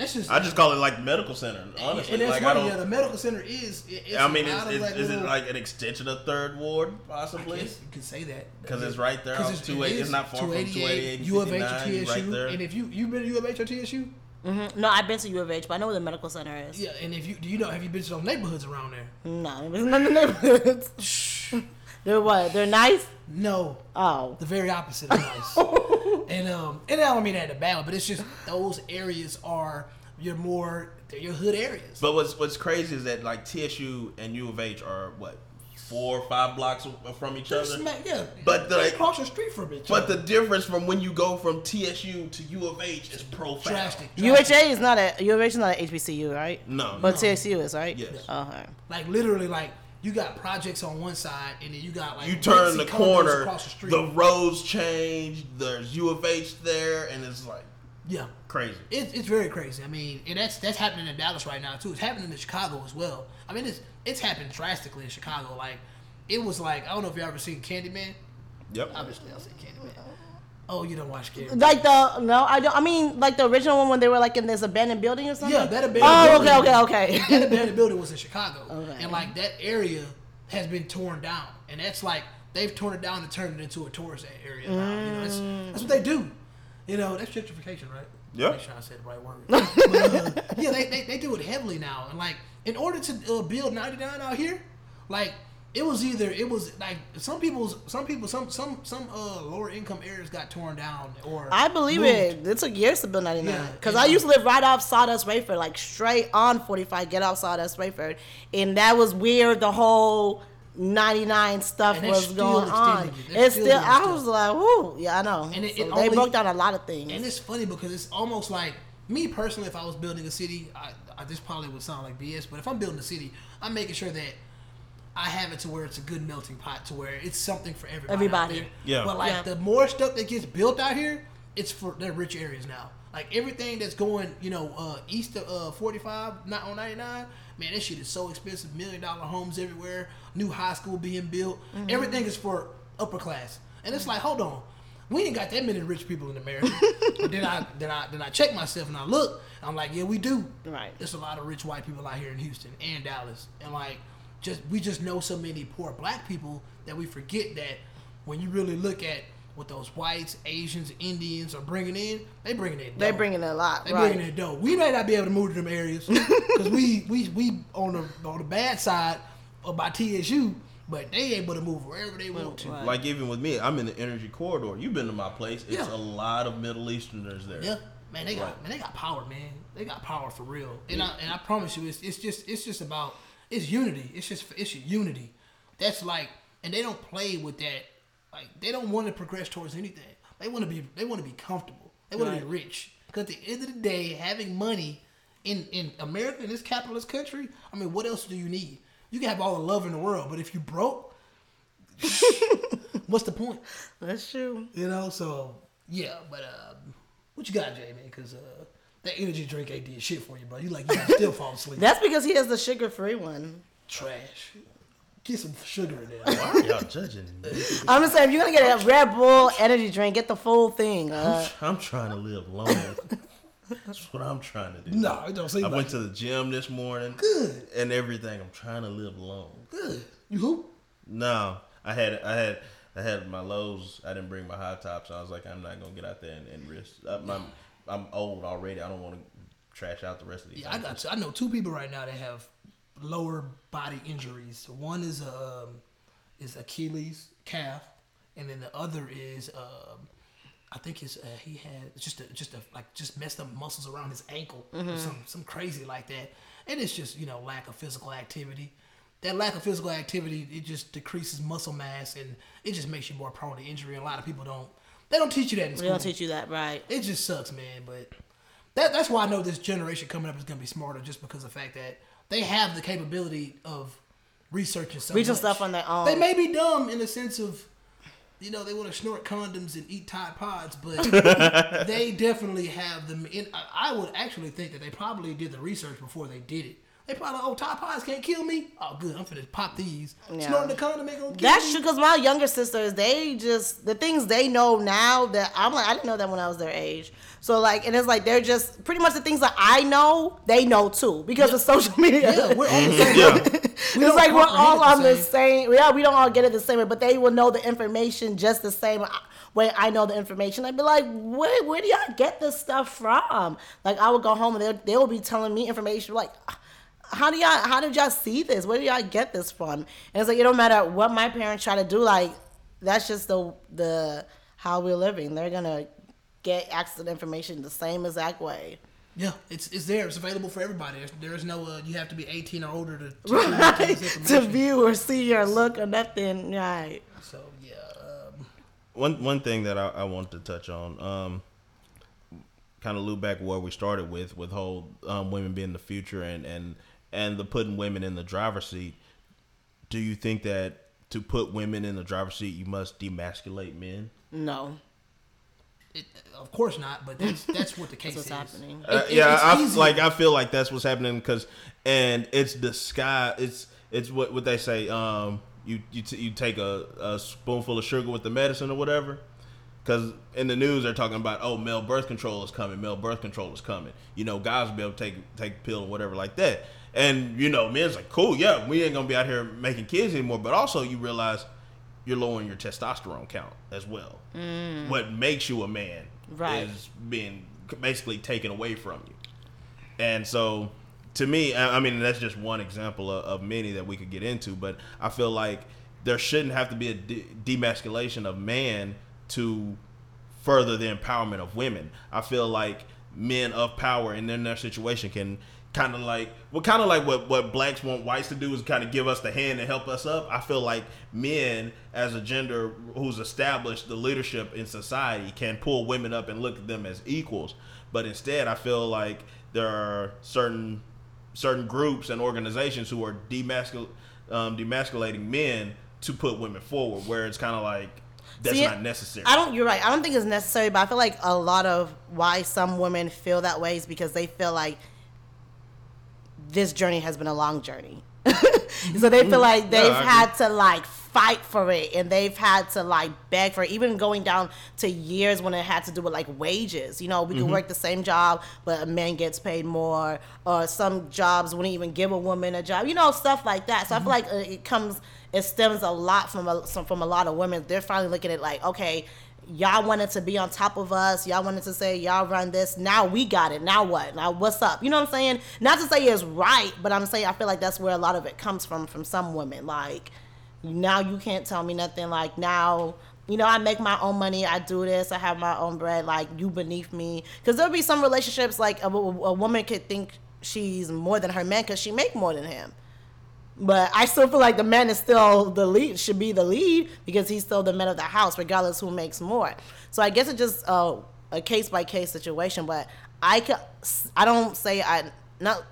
That's just, I just call it like Medical Center, honestly. And that's like, funny, I don't, yeah, the Medical Center is... It, it's I mean, is, is, like is it like an extension of Third Ward, possibly? I guess you could say that. Because it's right there on two eighty-eight. It it's not far from two eighty-eight, U of H or T S U. Right there. And if you, you've been to U of H or T S U? Mm-hmm. No, I've been to U of H, but I know where the Medical Center is. Yeah, and if you... Do you know, have you been to those neighborhoods around there? No, there's none of the neighborhoods. Shh. They're what? They're nice? No. Oh. The very opposite of nice. And um, and I don't mean that in a bad way, but it's just those areas are your more your hood areas. But what's what's crazy is that like T S U and U of H are what four or five blocks from each They're other. Smack, yeah, but they cross the street from each but other. But the difference from when you go from T S U to U of H is profound. Drastic. U H A is not a U of H is not an H B C U, right? No, but no. T S U is right. Yes. Oh, okay. Like literally, like. You got projects on one side, and then you got like you turn the corner, the, the roads change. There's U of H there, and it's like yeah, crazy. It's it's very crazy. I mean, and that's that's happening in Dallas right now too. It's happening in Chicago as well. I mean, it's it's happened drastically in Chicago. Like it was like I don't know if you ever seen Candyman. Yep. Obviously, I've seen Candyman. Oh, you don't watch Candyman. Like the no, I don't. I mean, like the original one when they were like in this abandoned building or something. Yeah, that abandoned. Oh, building, okay, okay, okay. That abandoned building was in Chicago, okay. And like that area has been torn down, and that's like they've torn it down and turned it into a tourist area. Mm. Now. You know, that's, that's what they do. You know, that's gentrification, right? Yeah. Make sure I said the right word. But, uh, yeah, they, they they do it heavily now, and like in order to uh, build ninety-nine out here, like. It was either it was like some people's some people some some some uh lower income areas got torn down or I believe moved. it. It took years to build ninety-nine yeah, because yeah. I used to live right off Sawdust Rayford, like straight on forty-five, get off Sawdust Rayford, and that was where the whole ninety-nine stuff was going on. It's still, still I was like, woo, yeah, I know. And it, so it they only, broke down a lot of things. And it's funny because it's almost like me personally, if I was building a city, I, I this probably would sound like B S, but if I'm building a city, I'm making sure that. I have it to where it's a good melting pot to where it's something for everybody. Everybody. Yeah. But like yeah. the more stuff that gets built out here, it's for their rich areas now. Like everything that's going, you know, uh, east of uh, forty-five, not on ninety-nine, man, that shit is so expensive. Million dollar homes everywhere. New high school being built. Mm-hmm. Everything is for upper class. And it's like, hold on. We ain't got that many rich people in America. But then I then I then I check myself and I look. And I'm like, yeah, we do. Right. There's a lot of rich white people out here in Houston and Dallas. And like Just we just know so many poor black people that we forget that when you really look at what those whites, Asians, Indians are bringing in, they bringing in dough. They bringing in a lot. They right. bringing in dough. We may not be able to move to them areas because we we we on the on the bad side of by T S U, but they able to move wherever they want to. Right. Like even with me, I'm in the energy corridor. You've been to my place. It's yeah. a lot of Middle Easterners there. Yeah, man, they got right. man, they got power, man. They got power for real. And yeah. I and I promise you, it's it's just it's just about. It's unity. It's just it's unity. That's like, and they don't play with that. Like, they don't want to progress towards anything. They want to be they want to be comfortable. They want right. to be rich. Because at the end of the day, having money in, in America, in this capitalist country, I mean, what else do you need? You can have all the love in the world, but if you broke, what's the point? That's true. You know, so, yeah, but uh, what you got, Jay, man? Because uh, that energy drink ain't did shit for you, bro. You like, you still fall asleep. That's because he has the sugar-free one. Trash. Get some sugar in there. Why are y'all judging me? I'm just saying, if you're going to get a Red Bull energy drink, get the full thing. Uh. I'm, I'm trying to live long. That's what I'm trying to do. No, it don't seem I like went it. to the gym this morning. Good. And everything. I'm trying to live long. Good. You who? No. I had I had I had my lows. I didn't bring my high tops. I was like, I'm not going to get out there and, and risk. I'm, I'm, I'm old already. I don't want to trash out the rest of these. Yeah, I got to, I know two people right now that have lower body injuries. One is um is Achilles calf, and then the other is um I think his uh, he had just a, just a, like just messed up muscles around his ankle, mm-hmm. or some some crazy like that. And it's just, you know, lack of physical activity. That lack of physical activity, it just decreases muscle mass, and it just makes you more prone to injury. And a lot of people don't they don't teach you that in school. They don't teach you that, right? It just sucks, man. But that that's why I know this generation coming up is gonna be smarter, just because of the fact that they have the capability of researching so Reaching much. stuff on their own. They may be dumb in the sense of, you know, they want to snort condoms and eat Tide Pods, but they definitely have them. In, I would actually think that they probably did the research before they did it. They probably, oh, Tide Pods can't kill me? Oh, good, I'm finna pop these. Yeah. Snorting the condom ain't gonna kill That's me. True, because my younger sisters, they just, the things they know now that I'm like, I didn't know that when I was their age. So, like, and it's like, they're just, pretty much the things that I know, they know too, because yeah. of social media. Yeah, we're all the same. Yeah. We it's like, we're all on the same, yeah, we don't all get it the same way, but they will know the information just the same way I know the information. I'd be like, where, where do y'all get this stuff from? Like, I would go home and they will be telling me information, like, How do y'all? How did y'all see this? Where do y'all get this from? And it's like, it don't matter what my parents try to do. Like, that's just the the how we're living. They're gonna get access to information the same exact way. Yeah, it's it's there. It's available for everybody. There's, there's no uh, you have to be eighteen or older to to, right. to view or see or look or nothing. Right. So yeah. Um. One one thing that I, I wanted to touch on. Um, kind of loop back where we started with with whole um, women being the future and and. And the putting women in the driver's seat. Do you think that to put women in the driver's seat, you must demasculate men? No. It, of course not. But that's that's what the case that's what's is. Happening. Uh, it, yeah, I, like I feel like that's what's happening because, and it's the sky. It's it's what what they say. Um, you you t- you take a, a spoonful of sugar with the medicine or whatever. Because in the news, they're talking about, oh, male birth control is coming. Male birth control is coming. You know, guys will be able to take, take a pill or whatever like that. And, you know, men's like, cool, yeah, we ain't going to be out here making kids anymore. But also you realize you're lowering your testosterone count as well. Mm. What makes you a man right. is being basically taken away from you. And so to me, I mean, that's just one example of, of many that we could get into. But I feel like there shouldn't have to be a de- demasculation of man to further the empowerment of women. I feel like men of power and in their situation can kind of like, well, kind of like what, what blacks want whites to do is kind of give us the hand and help us up. I feel like men as a gender who's established the leadership in society can pull women up and look at them as equals. But instead, I feel like there are certain certain groups and organizations who are demascul- um, demasculating men to put women forward, where it's kind of like, That's See, not necessary. I don't. You're right. I don't think it's necessary, but I feel like a lot of why some women feel that way is because they feel like this journey has been a long journey. So they feel like they've yeah, had to like fight for it, and they've had to like beg for it. Even going down to years when it had to do with like wages. You know, we can mm-hmm. work the same job, but a man gets paid more, or some jobs wouldn't even give a woman a job. You know, stuff like that. So mm-hmm. I feel like it comes. It stems a lot from a, from a lot of women. They're finally looking at it like, okay, y'all wanted to be on top of us. Y'all wanted to say y'all run this. Now we got it. Now what? Now what's up? You know what I'm saying? Not to say it's right, but I'm saying I feel like that's where a lot of it comes from, from some women. Like, now you can't tell me nothing. Like, now, you know, I make my own money. I do this. I have my own bread. Like, you beneath me. Because there'll be some relationships like a, a woman could think she's more than her man because she make more than him. But I still feel like the man is still the lead, should be the lead, because he's still the man of the house, regardless who makes more. So I guess it's just uh, a case by case situation. But I can, I don't say I not,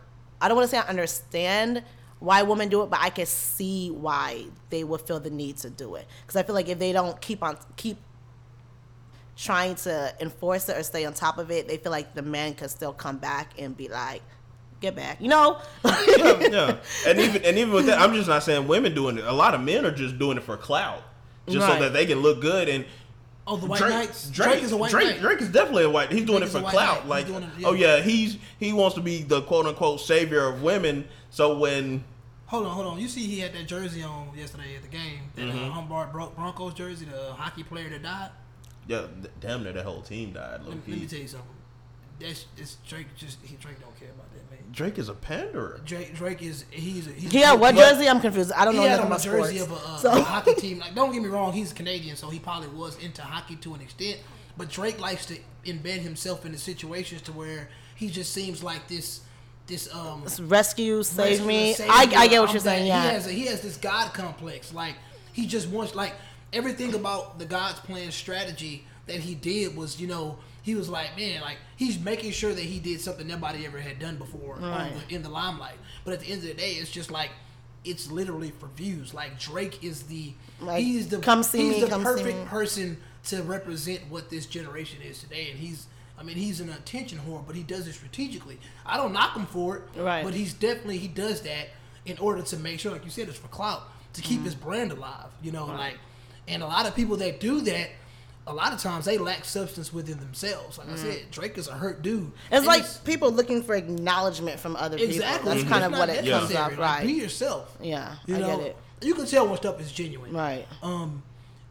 I don't want to say I understand why women do it, but I can see why they would feel the need to do it. Because I feel like if they don't keep on keep trying to enforce it or stay on top of it, they feel like the man could still come back and be like, get back, you know. yeah, yeah, and even and even with that, I'm just not saying women doing it. A lot of men are just doing it for clout, just right. so that they can look good. And oh, the white Drake, knights. Drake, Drake is a white Drake, knight. Drake is definitely a white. He's doing Drake it for clout. Knight. Like, it, yeah. oh yeah, he's he wants to be the quote unquote savior of women. So when hold on, hold on, you see, he had that jersey on yesterday at the game. That mm-hmm. uh, Humbard Broncos jersey, the hockey player that died. Yeah, damn near the whole team died. Let, let me tell you something. That's it's Drake. Just he Drake don't care about that, man. Drake is a panderer. Drake Drake is he's, a, he's yeah. A, what jersey? But, I'm confused. I don't he know nothing about sports. He had on a jersey of a, uh, so. a hockey team. Like, don't get me wrong. He's Canadian, so he probably was into hockey to an extent. But Drake likes to embed himself into situations to where he just seems like this this um rescue save rescue, me. Save I I get what I'm you're saying. saying. Yeah, he has a, he has this God complex. Like he just wants like everything about the God's plan strategy that he did was you know. He was like, man, like he's making sure that he did something nobody ever had done before right. the, in the limelight. But at the end of the day, it's just like it's literally for views. Like Drake is the like, he's the come see he's me, the come perfect see me. person to represent what this generation is today. And he's, I mean, he's an attention whore, but he does it strategically. I don't knock him for it, right. but he's definitely he does that in order to make sure, like you said, it's for clout to keep mm-hmm. his brand alive. You know, right. like, and a lot of people that do that. A lot of times they lack substance within themselves. Like mm. I said, Drake is a hurt dude. It's and like it's, people looking for acknowledgement from other exactly. people. That's mm-hmm. kind of what it yeah. comes off, like, right? Be yourself. Yeah, you I know, get it. You can tell when stuff is genuine, right? Um,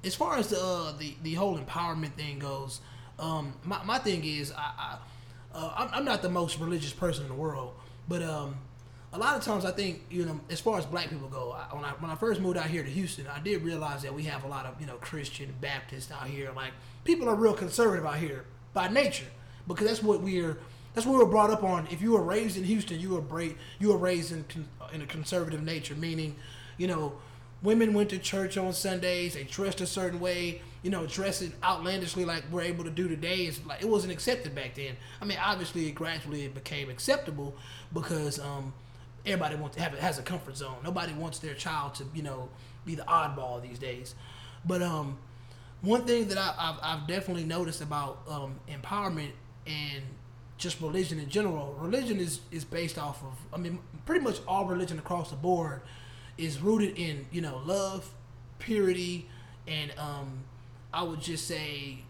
as far as the uh, the the whole empowerment thing goes, um, my my thing is I, I uh, I'm, I'm not the most religious person in the world, but um, a lot of times I think you know as far as black people go, I, when I when I first moved out here to Houston, I did realize that we have a lot of you know Christian Baptists out here. Like people are real conservative out here by nature because that's what we're that's what we're brought up on. If you were raised in Houston, you were bra- you were raised in in a conservative nature, meaning you know women went to church on Sundays, they dressed a certain way, you know dressing outlandishly like we're able to do today is like it wasn't accepted back then. I mean obviously it gradually became acceptable because. Um, Everybody wants to have has a comfort zone. Nobody wants their child to, you know, be the oddball these days. But um, one thing that I, I've, I've definitely noticed about um, empowerment and just religion in general, religion is, is based off of, I mean, pretty much all religion across the board is rooted in, you know, love, purity, and um, I would just say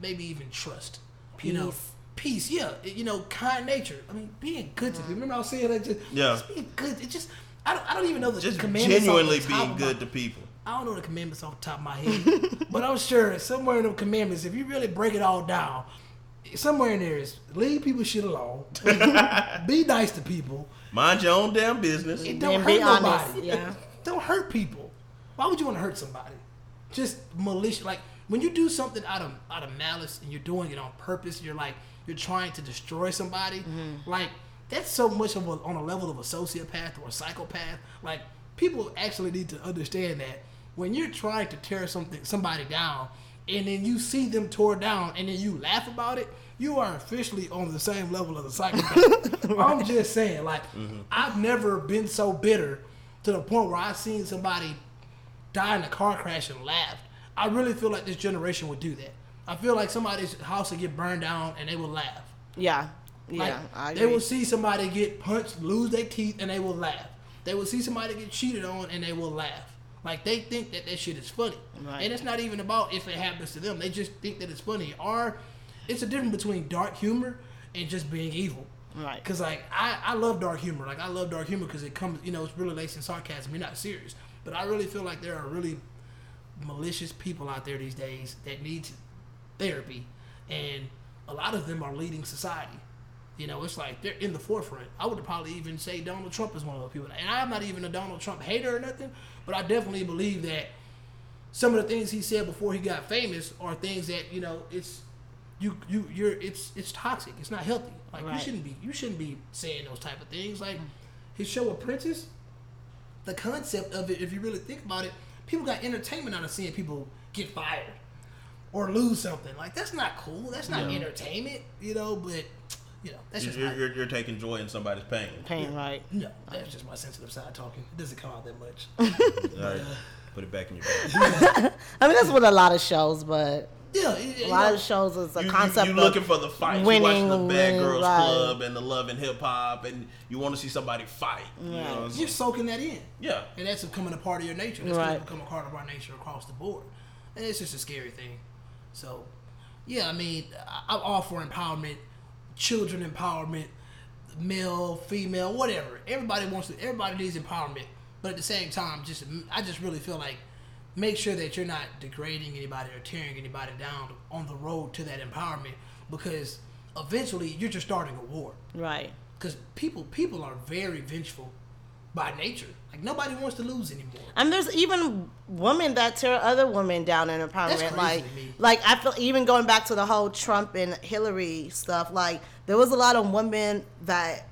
maybe even trust. Peace. You know. Peace, yeah, you know, kind nature. I mean, being good to people. Remember, I was saying that just, yeah. just being good. It just, I don't, I don't even know the just commandments. Genuinely off the top being good my, to people. I don't know the commandments off the top of my head, but I'm sure somewhere in the commandments, if you really break it all down, somewhere in there is leave people shit alone, be nice to people, mind your own damn business, and don't and hurt nobody. Honest, yeah. Don't hurt people. Why would you want to hurt somebody? Just malicious, like when you do something out of out of malice and you're doing it on purpose, you're like. You're trying to destroy somebody. Mm-hmm. Like, that's so much of a, on a level of a sociopath or a psychopath. Like, people actually need to understand that when you're trying to tear something somebody down and then you see them tore down and then you laugh about it, you are officially on the same level of the psychopath. Right. I'm just saying, like, mm-hmm. I've never been so bitter to the point where I've seen somebody die in a car crash and laughed. I really feel like this generation would do that. I feel like somebody's house would get burned down and they will laugh. Yeah. Like, yeah. I agree. They will see somebody get punched, lose their teeth, and they will laugh. They will see somebody get cheated on and they will laugh. Like, they think that that shit is funny. Right. And it's not even about if it happens to them. They just think that it's funny. Or it's a difference between dark humor and just being evil. Right. Because, like, I, I love dark humor. Like, I love dark humor because it comes, you know, it's really laced in sarcasm. You're not serious. But I really feel like there are really malicious people out there these days that need to. Therapy, and a lot of them are leading society. You know, it's like they're in the forefront. I would probably even say Donald Trump is one of those people. And I'm not even a Donald Trump hater or nothing, but I definitely believe that some of the things he said before he got famous are things that, you know, it's you you you're it's it's toxic. It's not healthy. Like right. you shouldn't be you shouldn't be saying those type of things. Like his show Apprentice, the concept of it, if you really think about it, people got entertainment out of seeing people get fired or lose something. Like, that's not cool. That's not yeah. entertainment, you know, but, you know, that's you're, just you're, you're, you're taking joy in somebody's pain. Pain, yeah. right. No, that's just my sensitive side talking. It doesn't come out that much. All right. Uh, put it back in your bag. I mean, that's with a lot of shows, but... Yeah, yeah, a lot know, of shows is a you, concept. You, you're looking for the fights. Winning, you're watching the Bad Girls right. Club and the Love and Hip Hop, and you want to see somebody fight. Right. You know, you're soaking that in. Yeah, and that's becoming a part of your nature. That's right. becoming a part of our nature across the board, and it's just a scary thing. So, yeah, I mean, I'm all for empowerment, children empowerment, male, female, whatever. Everybody wants to. Everybody needs empowerment, but at the same time, just I just really feel like. Make sure that you're not degrading anybody or tearing anybody down on the road to that empowerment, because eventually you're just starting a war. Right. Because people people are very vengeful by nature. Like, nobody wants to lose anymore. And there's even women that tear other women down in empowerment. That's crazy like, to me. Like, I feel even going back to the whole Trump and Hillary stuff, like, there was a lot of women that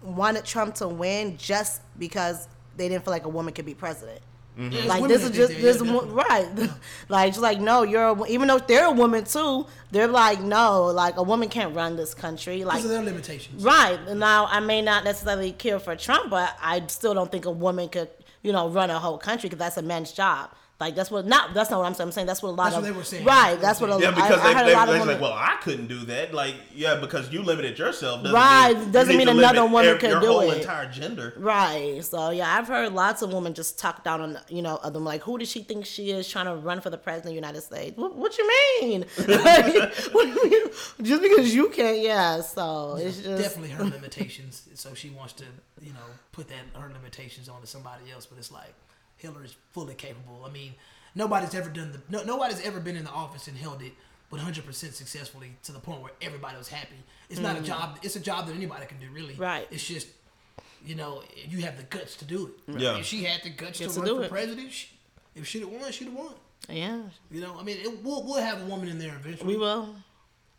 wanted Trump to win just because they didn't feel like a woman could be president. Mm-hmm. Yeah, like this is just there, this yeah, one, right yeah. like just like no you're a, even though they're a woman too, they're like no, like a woman can't run this country, like those are their limitations, right? Now I may not necessarily care for Trump, but I still don't think a woman could, you know, run a whole country, because that's a man's job. Like that's what not that's not what I'm saying. I'm saying that's what a lot that's of what they were saying. Right. That's what a, yeah, because I, I they, heard they, a lot they, of women, like, well, I couldn't do that. Like yeah, because you limited yourself. Doesn't right. Mean, doesn't you mean another woman every, could your do whole it. Whole entire gender. Right. So yeah, I've heard lots of women just talk down on you know other like who does she think she is trying to run for the president of the United States? What, what you mean? Like, what do you, just because you can't, yeah. So it's just definitely her limitations. So she wants to you know put that her limitations onto somebody else, but it's like. Hillary's fully capable. I mean, nobody's ever done the no, nobody's ever been in the office and held it one hundred percent successfully to the point where everybody was happy. It's not mm-hmm. a job. It's a job that anybody can do, really. Right. It's just, you know, you have the guts to do it. Right. Yeah. If she had the guts to, to run for it. president, she, if she'd have won, she'd have won. Yeah. You know, I mean, it, we'll we'll have a woman in there eventually. We will.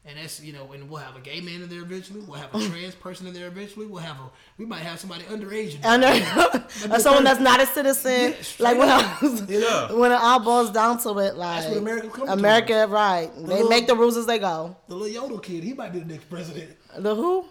And that's you know, and we'll have a gay man in there eventually. We'll have a trans person in there eventually. We'll have a, we might have somebody underage, in there. Underage. Or someone that's not a citizen. Yeah, like when, I was, yeah. when it all boils down to it, like that's what America comes America, to. America, right? The they little, make the rules as they go. The little yodel kid, he might be the next president. The who? All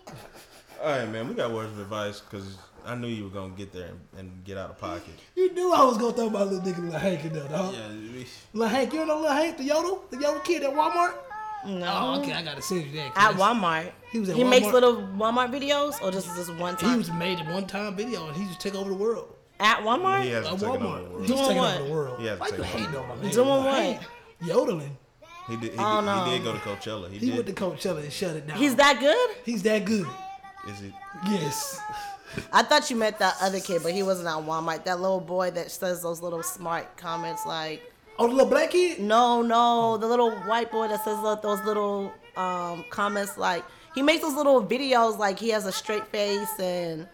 right, man, we got words of advice because I knew you were gonna get there and, and get out of pocket. You knew I was gonna throw my little nigga Lil Hank in there, dog. Yeah, we... Lil Hank, you know Lil Hank, the yodel, the yodel kid at Walmart. No. Oh, okay, I gotta send you that. At Walmart. He was at He Walmart. Makes little Walmart videos, or just this one time? He was made a one-time video, and he just took over the world. At Walmart? He has at Walmart. Over the Doing taking what? Over the world. He has Why you hating on my man? Doing what? Yodeling. He did, he, oh, did, no. he did go to Coachella. He, he did. went to Coachella and shut it down. He's that good? He's that good. Is it? Yes. I thought you meant that other kid, but he wasn't at Walmart. That little boy that says those little smart comments like... Oh, the little black kid? No, no, the little white boy that says uh, those little um, comments, like, he makes those little videos, like, he has a straight face, and,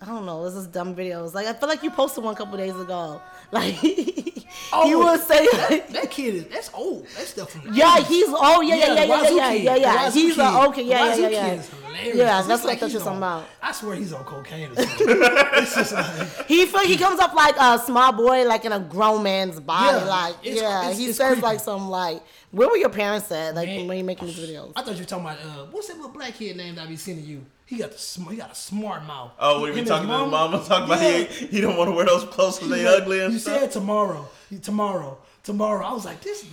I don't know, it's just dumb videos. Like, I feel like you posted one a couple days ago. Like, oh, he would say, like... That, that kid is, that's old. That stuff from... Yeah, he's old. Yeah, yeah, yeah, yeah, yeah, yeah, yeah. He's a, okay, yeah, yeah, yeah, yeah. Yeah, that's what I thought you were talking about. I swear he's on cocaine or something. It's just like... He, he comes up like a small boy, like in a grown man's body. Yeah, like, it's, yeah, it's, he it's says creepy. Like some, like, where were your parents at, like, man, when you making these videos? I thought you were talking about, uh, what's that little black kid name that I be sending you? He got the sm- he got a smart mouth. Oh, what are we talking about? Mama talking about yeah. he, he don't want to wear those clothes because they like, ugly and you stuff. You said tomorrow, tomorrow, tomorrow. I was like, this is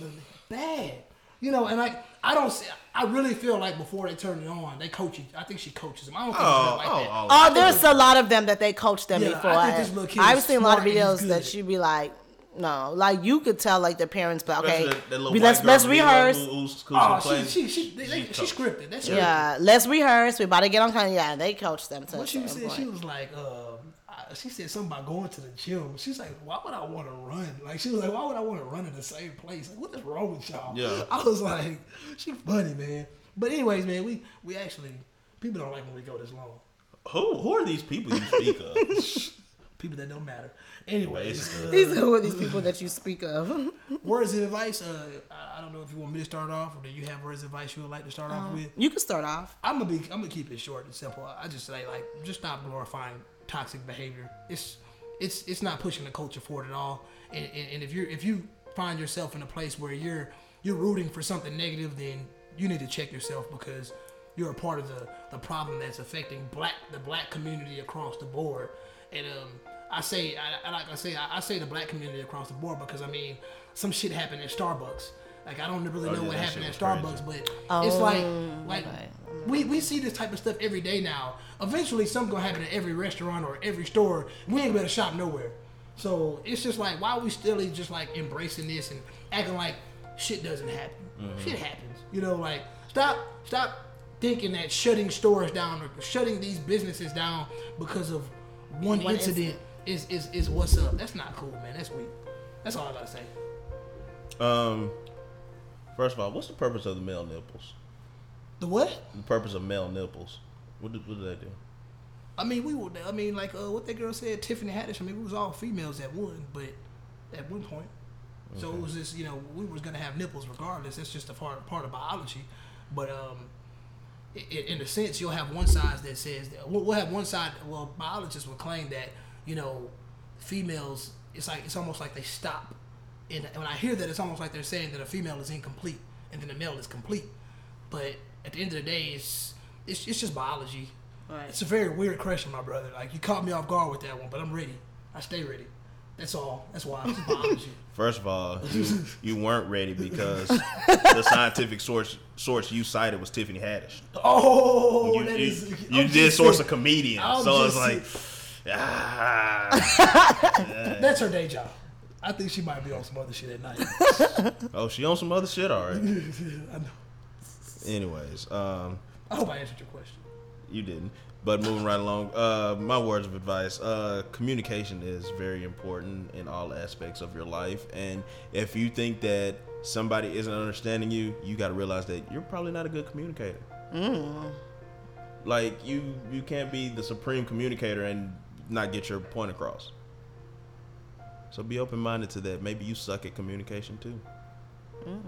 bad, you know. And like, I don't see. I really feel like before they turn it on, they coach it. I think she coaches them. I don't think oh, it's like oh, that. Oh, oh there's a lot of them that they coach them yeah, before. I think this little kid I've seen a lot of videos that she'd be like. No, like you could tell, like the parents, but okay, the, the let's let's rehearse. Oh, she she she they, they, she scripted. That's yeah, scripted. Let's rehearse. We about to get on Kanye. Yeah, they coached them too. What she said, point. She was like, uh, she said something about going to the gym. She's like, why would I want to run? Like she was like, why would I want to run in the same place? Like, what is wrong with y'all? Yeah, I was like, she funny, man. But anyways, man, we we actually people don't like when we go this long. Who who are these people you speak of? People that don't matter. Anyways, uh, these are these people that you speak of. Words of advice. Uh, I don't know if you want me to start off, or do you have words of advice you would like to start um, off with? You can start off. I'm gonna be. I'm gonna keep it short and simple. I just say like, just stop glorifying toxic behavior. It's it's it's not pushing the culture forward at all. And, and, and if you if you find yourself in a place where you're you're rooting for something negative, then you need to check yourself, because you're a part of the, the problem that's affecting black the black community across the board. And um, I say I, I like I say I, I say the black community across the board because I mean some shit happened at Starbucks. Like I don't really oh, know yeah, what happened at Starbucks, crazy. but oh, it's like like okay. we, we see this type of stuff every day now. Eventually, something's gonna happen at every restaurant or every store. We ain't gonna shop nowhere. So it's just like, why are we still just like embracing this and acting like shit doesn't happen? Mm-hmm. Shit happens, you know. Like stop stop thinking that shutting stores down or shutting these businesses down because of one, one incident is, is is what's up. That's not cool, man. That's weak. That's all I gotta say. Um. First of all, what's the purpose of the male nipples? The what? The purpose of male nipples. What do, what do they do? I mean, we were. I mean, like uh, what that girl said, Tiffany Haddish. I mean, it was all females at one, but at one point, okay. So it was just, you know, we was gonna have nipples regardless. That's just a part part of biology. But um, it, in a sense, you'll have one side that says that we'll have one side. Well, biologists will claim that, you know, females. It's like it's almost like they stop. And when I hear that, it's almost like they're saying that a female is incomplete and then a male is complete. But at the end of the day, it's it's, it's just biology. Right. It's a very weird question, my brother. Like, you caught me off guard with that one, but I'm ready. I stay ready. That's all. That's why it's biology. First of all, you, you weren't ready because the scientific source source you cited was Tiffany Haddish. Oh, you, that you, is, you did source saying, a comedian, I'm so it's like, ah, that's her day job. I think she might be on some other shit at night. Oh, she on some other shit already. I know. Anyways, um, I hope I answered your question. You didn't, but moving right along. Uh, my words of advice: uh, communication is very important in all aspects of your life. And if you think that somebody isn't understanding you, you got to realize that you're probably not a good communicator. Mm. Like you, you can't be the supreme communicator and not get your point across. So be open-minded to that. Maybe you suck at communication too. Mm.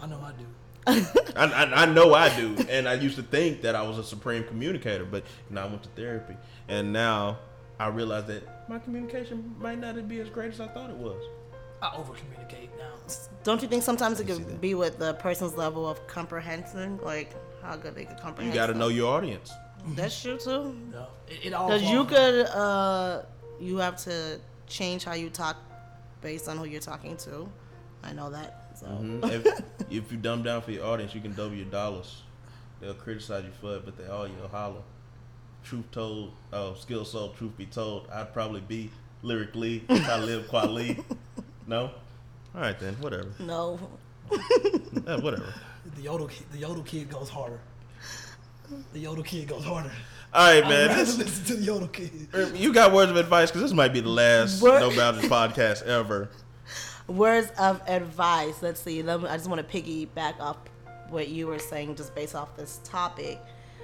I know I do. I, I, I know I do. And I used to think that I was a supreme communicator, but you know, I went to therapy. And now I realize that my communication might not be as great as I thought it was. I over-communicate now. Don't you think sometimes it could be with the person's level of comprehension? Like how good they could comprehend. You got to know your audience. That's true too. No, it, it all. Because you could, uh, you have to change how you talk based on who you're talking to. I know that. So mm-hmm. if, if you dumb down for your audience, you can double your dollars. They'll criticize you for it, but they all you'll holler. Truth told, oh, skill sold, truth be told, I'd probably be lyrically if I live quietly. No? All right then, whatever. No. Yeah, whatever. The yodel, the yodel kid goes harder. The yodel kid goes harder. All right, man. I'd rather listen to the yodel kid. You got words of advice? Because this might be the last Word. No Boundaries podcast ever. Words of advice. Let's see. Let me, I just want to piggyback up what you were saying just based off this topic.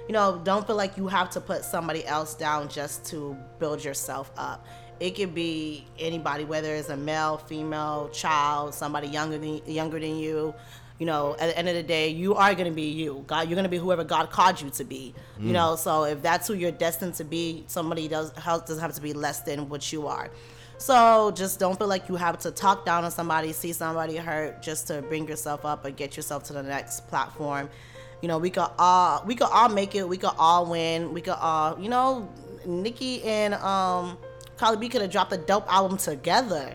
You know, don't feel like you have to put somebody else down just to build yourself up. It could be anybody, whether it's a male, female, child, somebody younger than, younger than you. You know, at the end of the day, you are going to be you. God, you're going to be whoever God called you to be. Mm. You know, so if that's who you're destined to be, somebody does, doesn't have to be less than what you are. So just don't feel like you have to talk down on somebody, see somebody hurt just to bring yourself up or get yourself to the next platform. You know, we could all we could all make it. We could all win. We could all, you know, Nicki and um, Cardi B could have dropped a dope album together.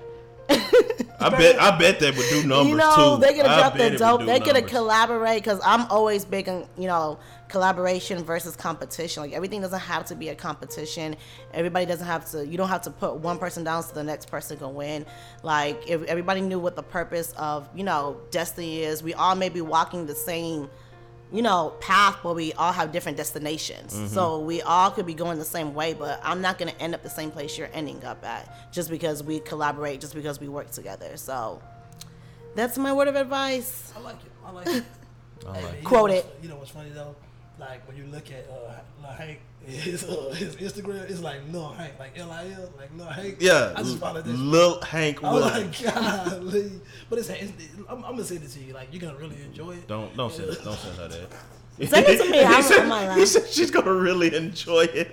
I bet I bet they would do numbers, you know, too. They're gonna drop their dope. They're gonna collaborate because I'm always big on, you know, collaboration versus competition. Like everything doesn't have to be a competition. Everybody doesn't have to. You don't have to put one person down so the next person can win. Like if everybody knew what the purpose of, you know, destiny is, we all may be walking the same, you know, path, but we all have different destinations. Mm-hmm. So we all could be going the same way, but I'm not going to end up the same place you're ending up at just because we collaborate, just because we work together. So that's my word of advice. I like it. I like it. I like it. Quote it. You know what's funny though? Like when you look at uh, Hank, his, uh, his Instagram, it's like Lil Hank, like L I L, like Lil Hank. Yeah, I just followed this. Lil Hank Williams. Oh my golly! But it's, it's I'm, I'm gonna say this to you, like you're gonna really enjoy it. Don't don't send don't send her that. Send it to me. I'm on my line. He said she's gonna really enjoy it.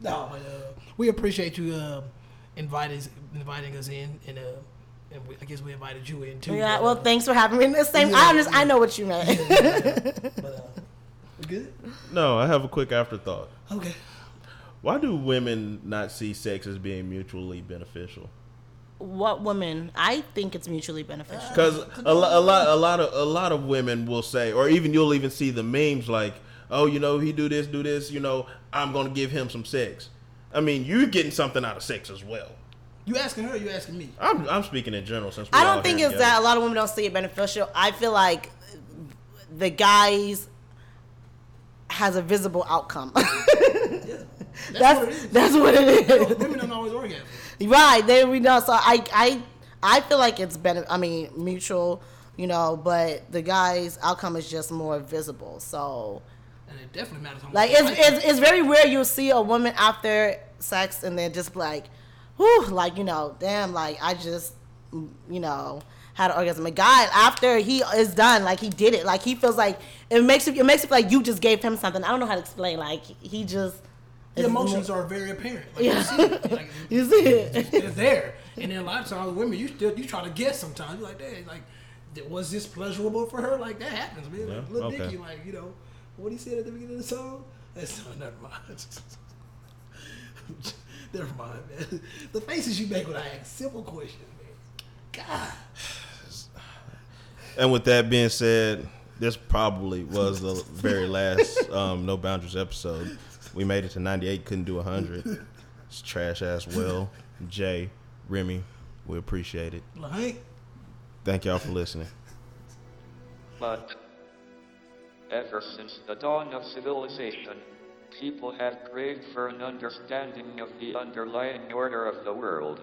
No, but uh, we appreciate you uh, inviting inviting us in, and uh, and we, I guess we invited you in too. Yeah. But, well, uh, thanks for having me. In the same, yeah, I just, yeah. I know what you meant. Yeah, yeah, yeah. But, uh, good. No, I have a quick afterthought. Okay. Why do women not see sex as being mutually beneficial? What women? I think it's mutually beneficial. Because uh, a, lo- a lot, a lot of, a lot of women will say, or even you'll even see the memes like, "Oh, you know, he do this, do this. You know, I'm gonna give him some sex." I mean, you're getting something out of sex as well. You asking her? Or you asking me? I'm, I'm speaking in general. Since we're I don't think it's together. That a lot of women don't see it beneficial. I feel like the guys has a visible outcome. Yeah. That's that's what it is. That's what it is. No, women don't always orgasm. Right, there we know. So I, I, I feel like it's better. I mean, mutual, you know. But the guy's outcome is just more visible. So, and it definitely matters. How like much it's, it's it's very rare you'll see a woman after sex and then just like, whew, like you know, damn, like I just, you know, had an orgasm. A guy after he is done, like he did it, like he feels like it makes it, it makes it feel like you just gave him something. I don't know how to explain. Like he just. The emotions are very apparent. Like, yeah. You see it. Like, you see it. It's, it's there. And then a lot of times, women, you still you try to guess sometimes. You're like, dang, like, was this pleasurable for her? Like, that happens, man. Yeah. Like, Lil okay. Dicky, like, you know, what he said at the beginning of the song? That's not, never mind. Never mind, man. The faces you make when I ask simple questions, man. God. And with that being said, this probably was the very last um, No Boundaries episode. We made it to ninety-eight, couldn't do one hundred. It's trash ass Will, Jay, Remy. We appreciate it. Like. Thank y'all for listening. But ever since the dawn of civilization, people have craved for an understanding of the underlying order of the world.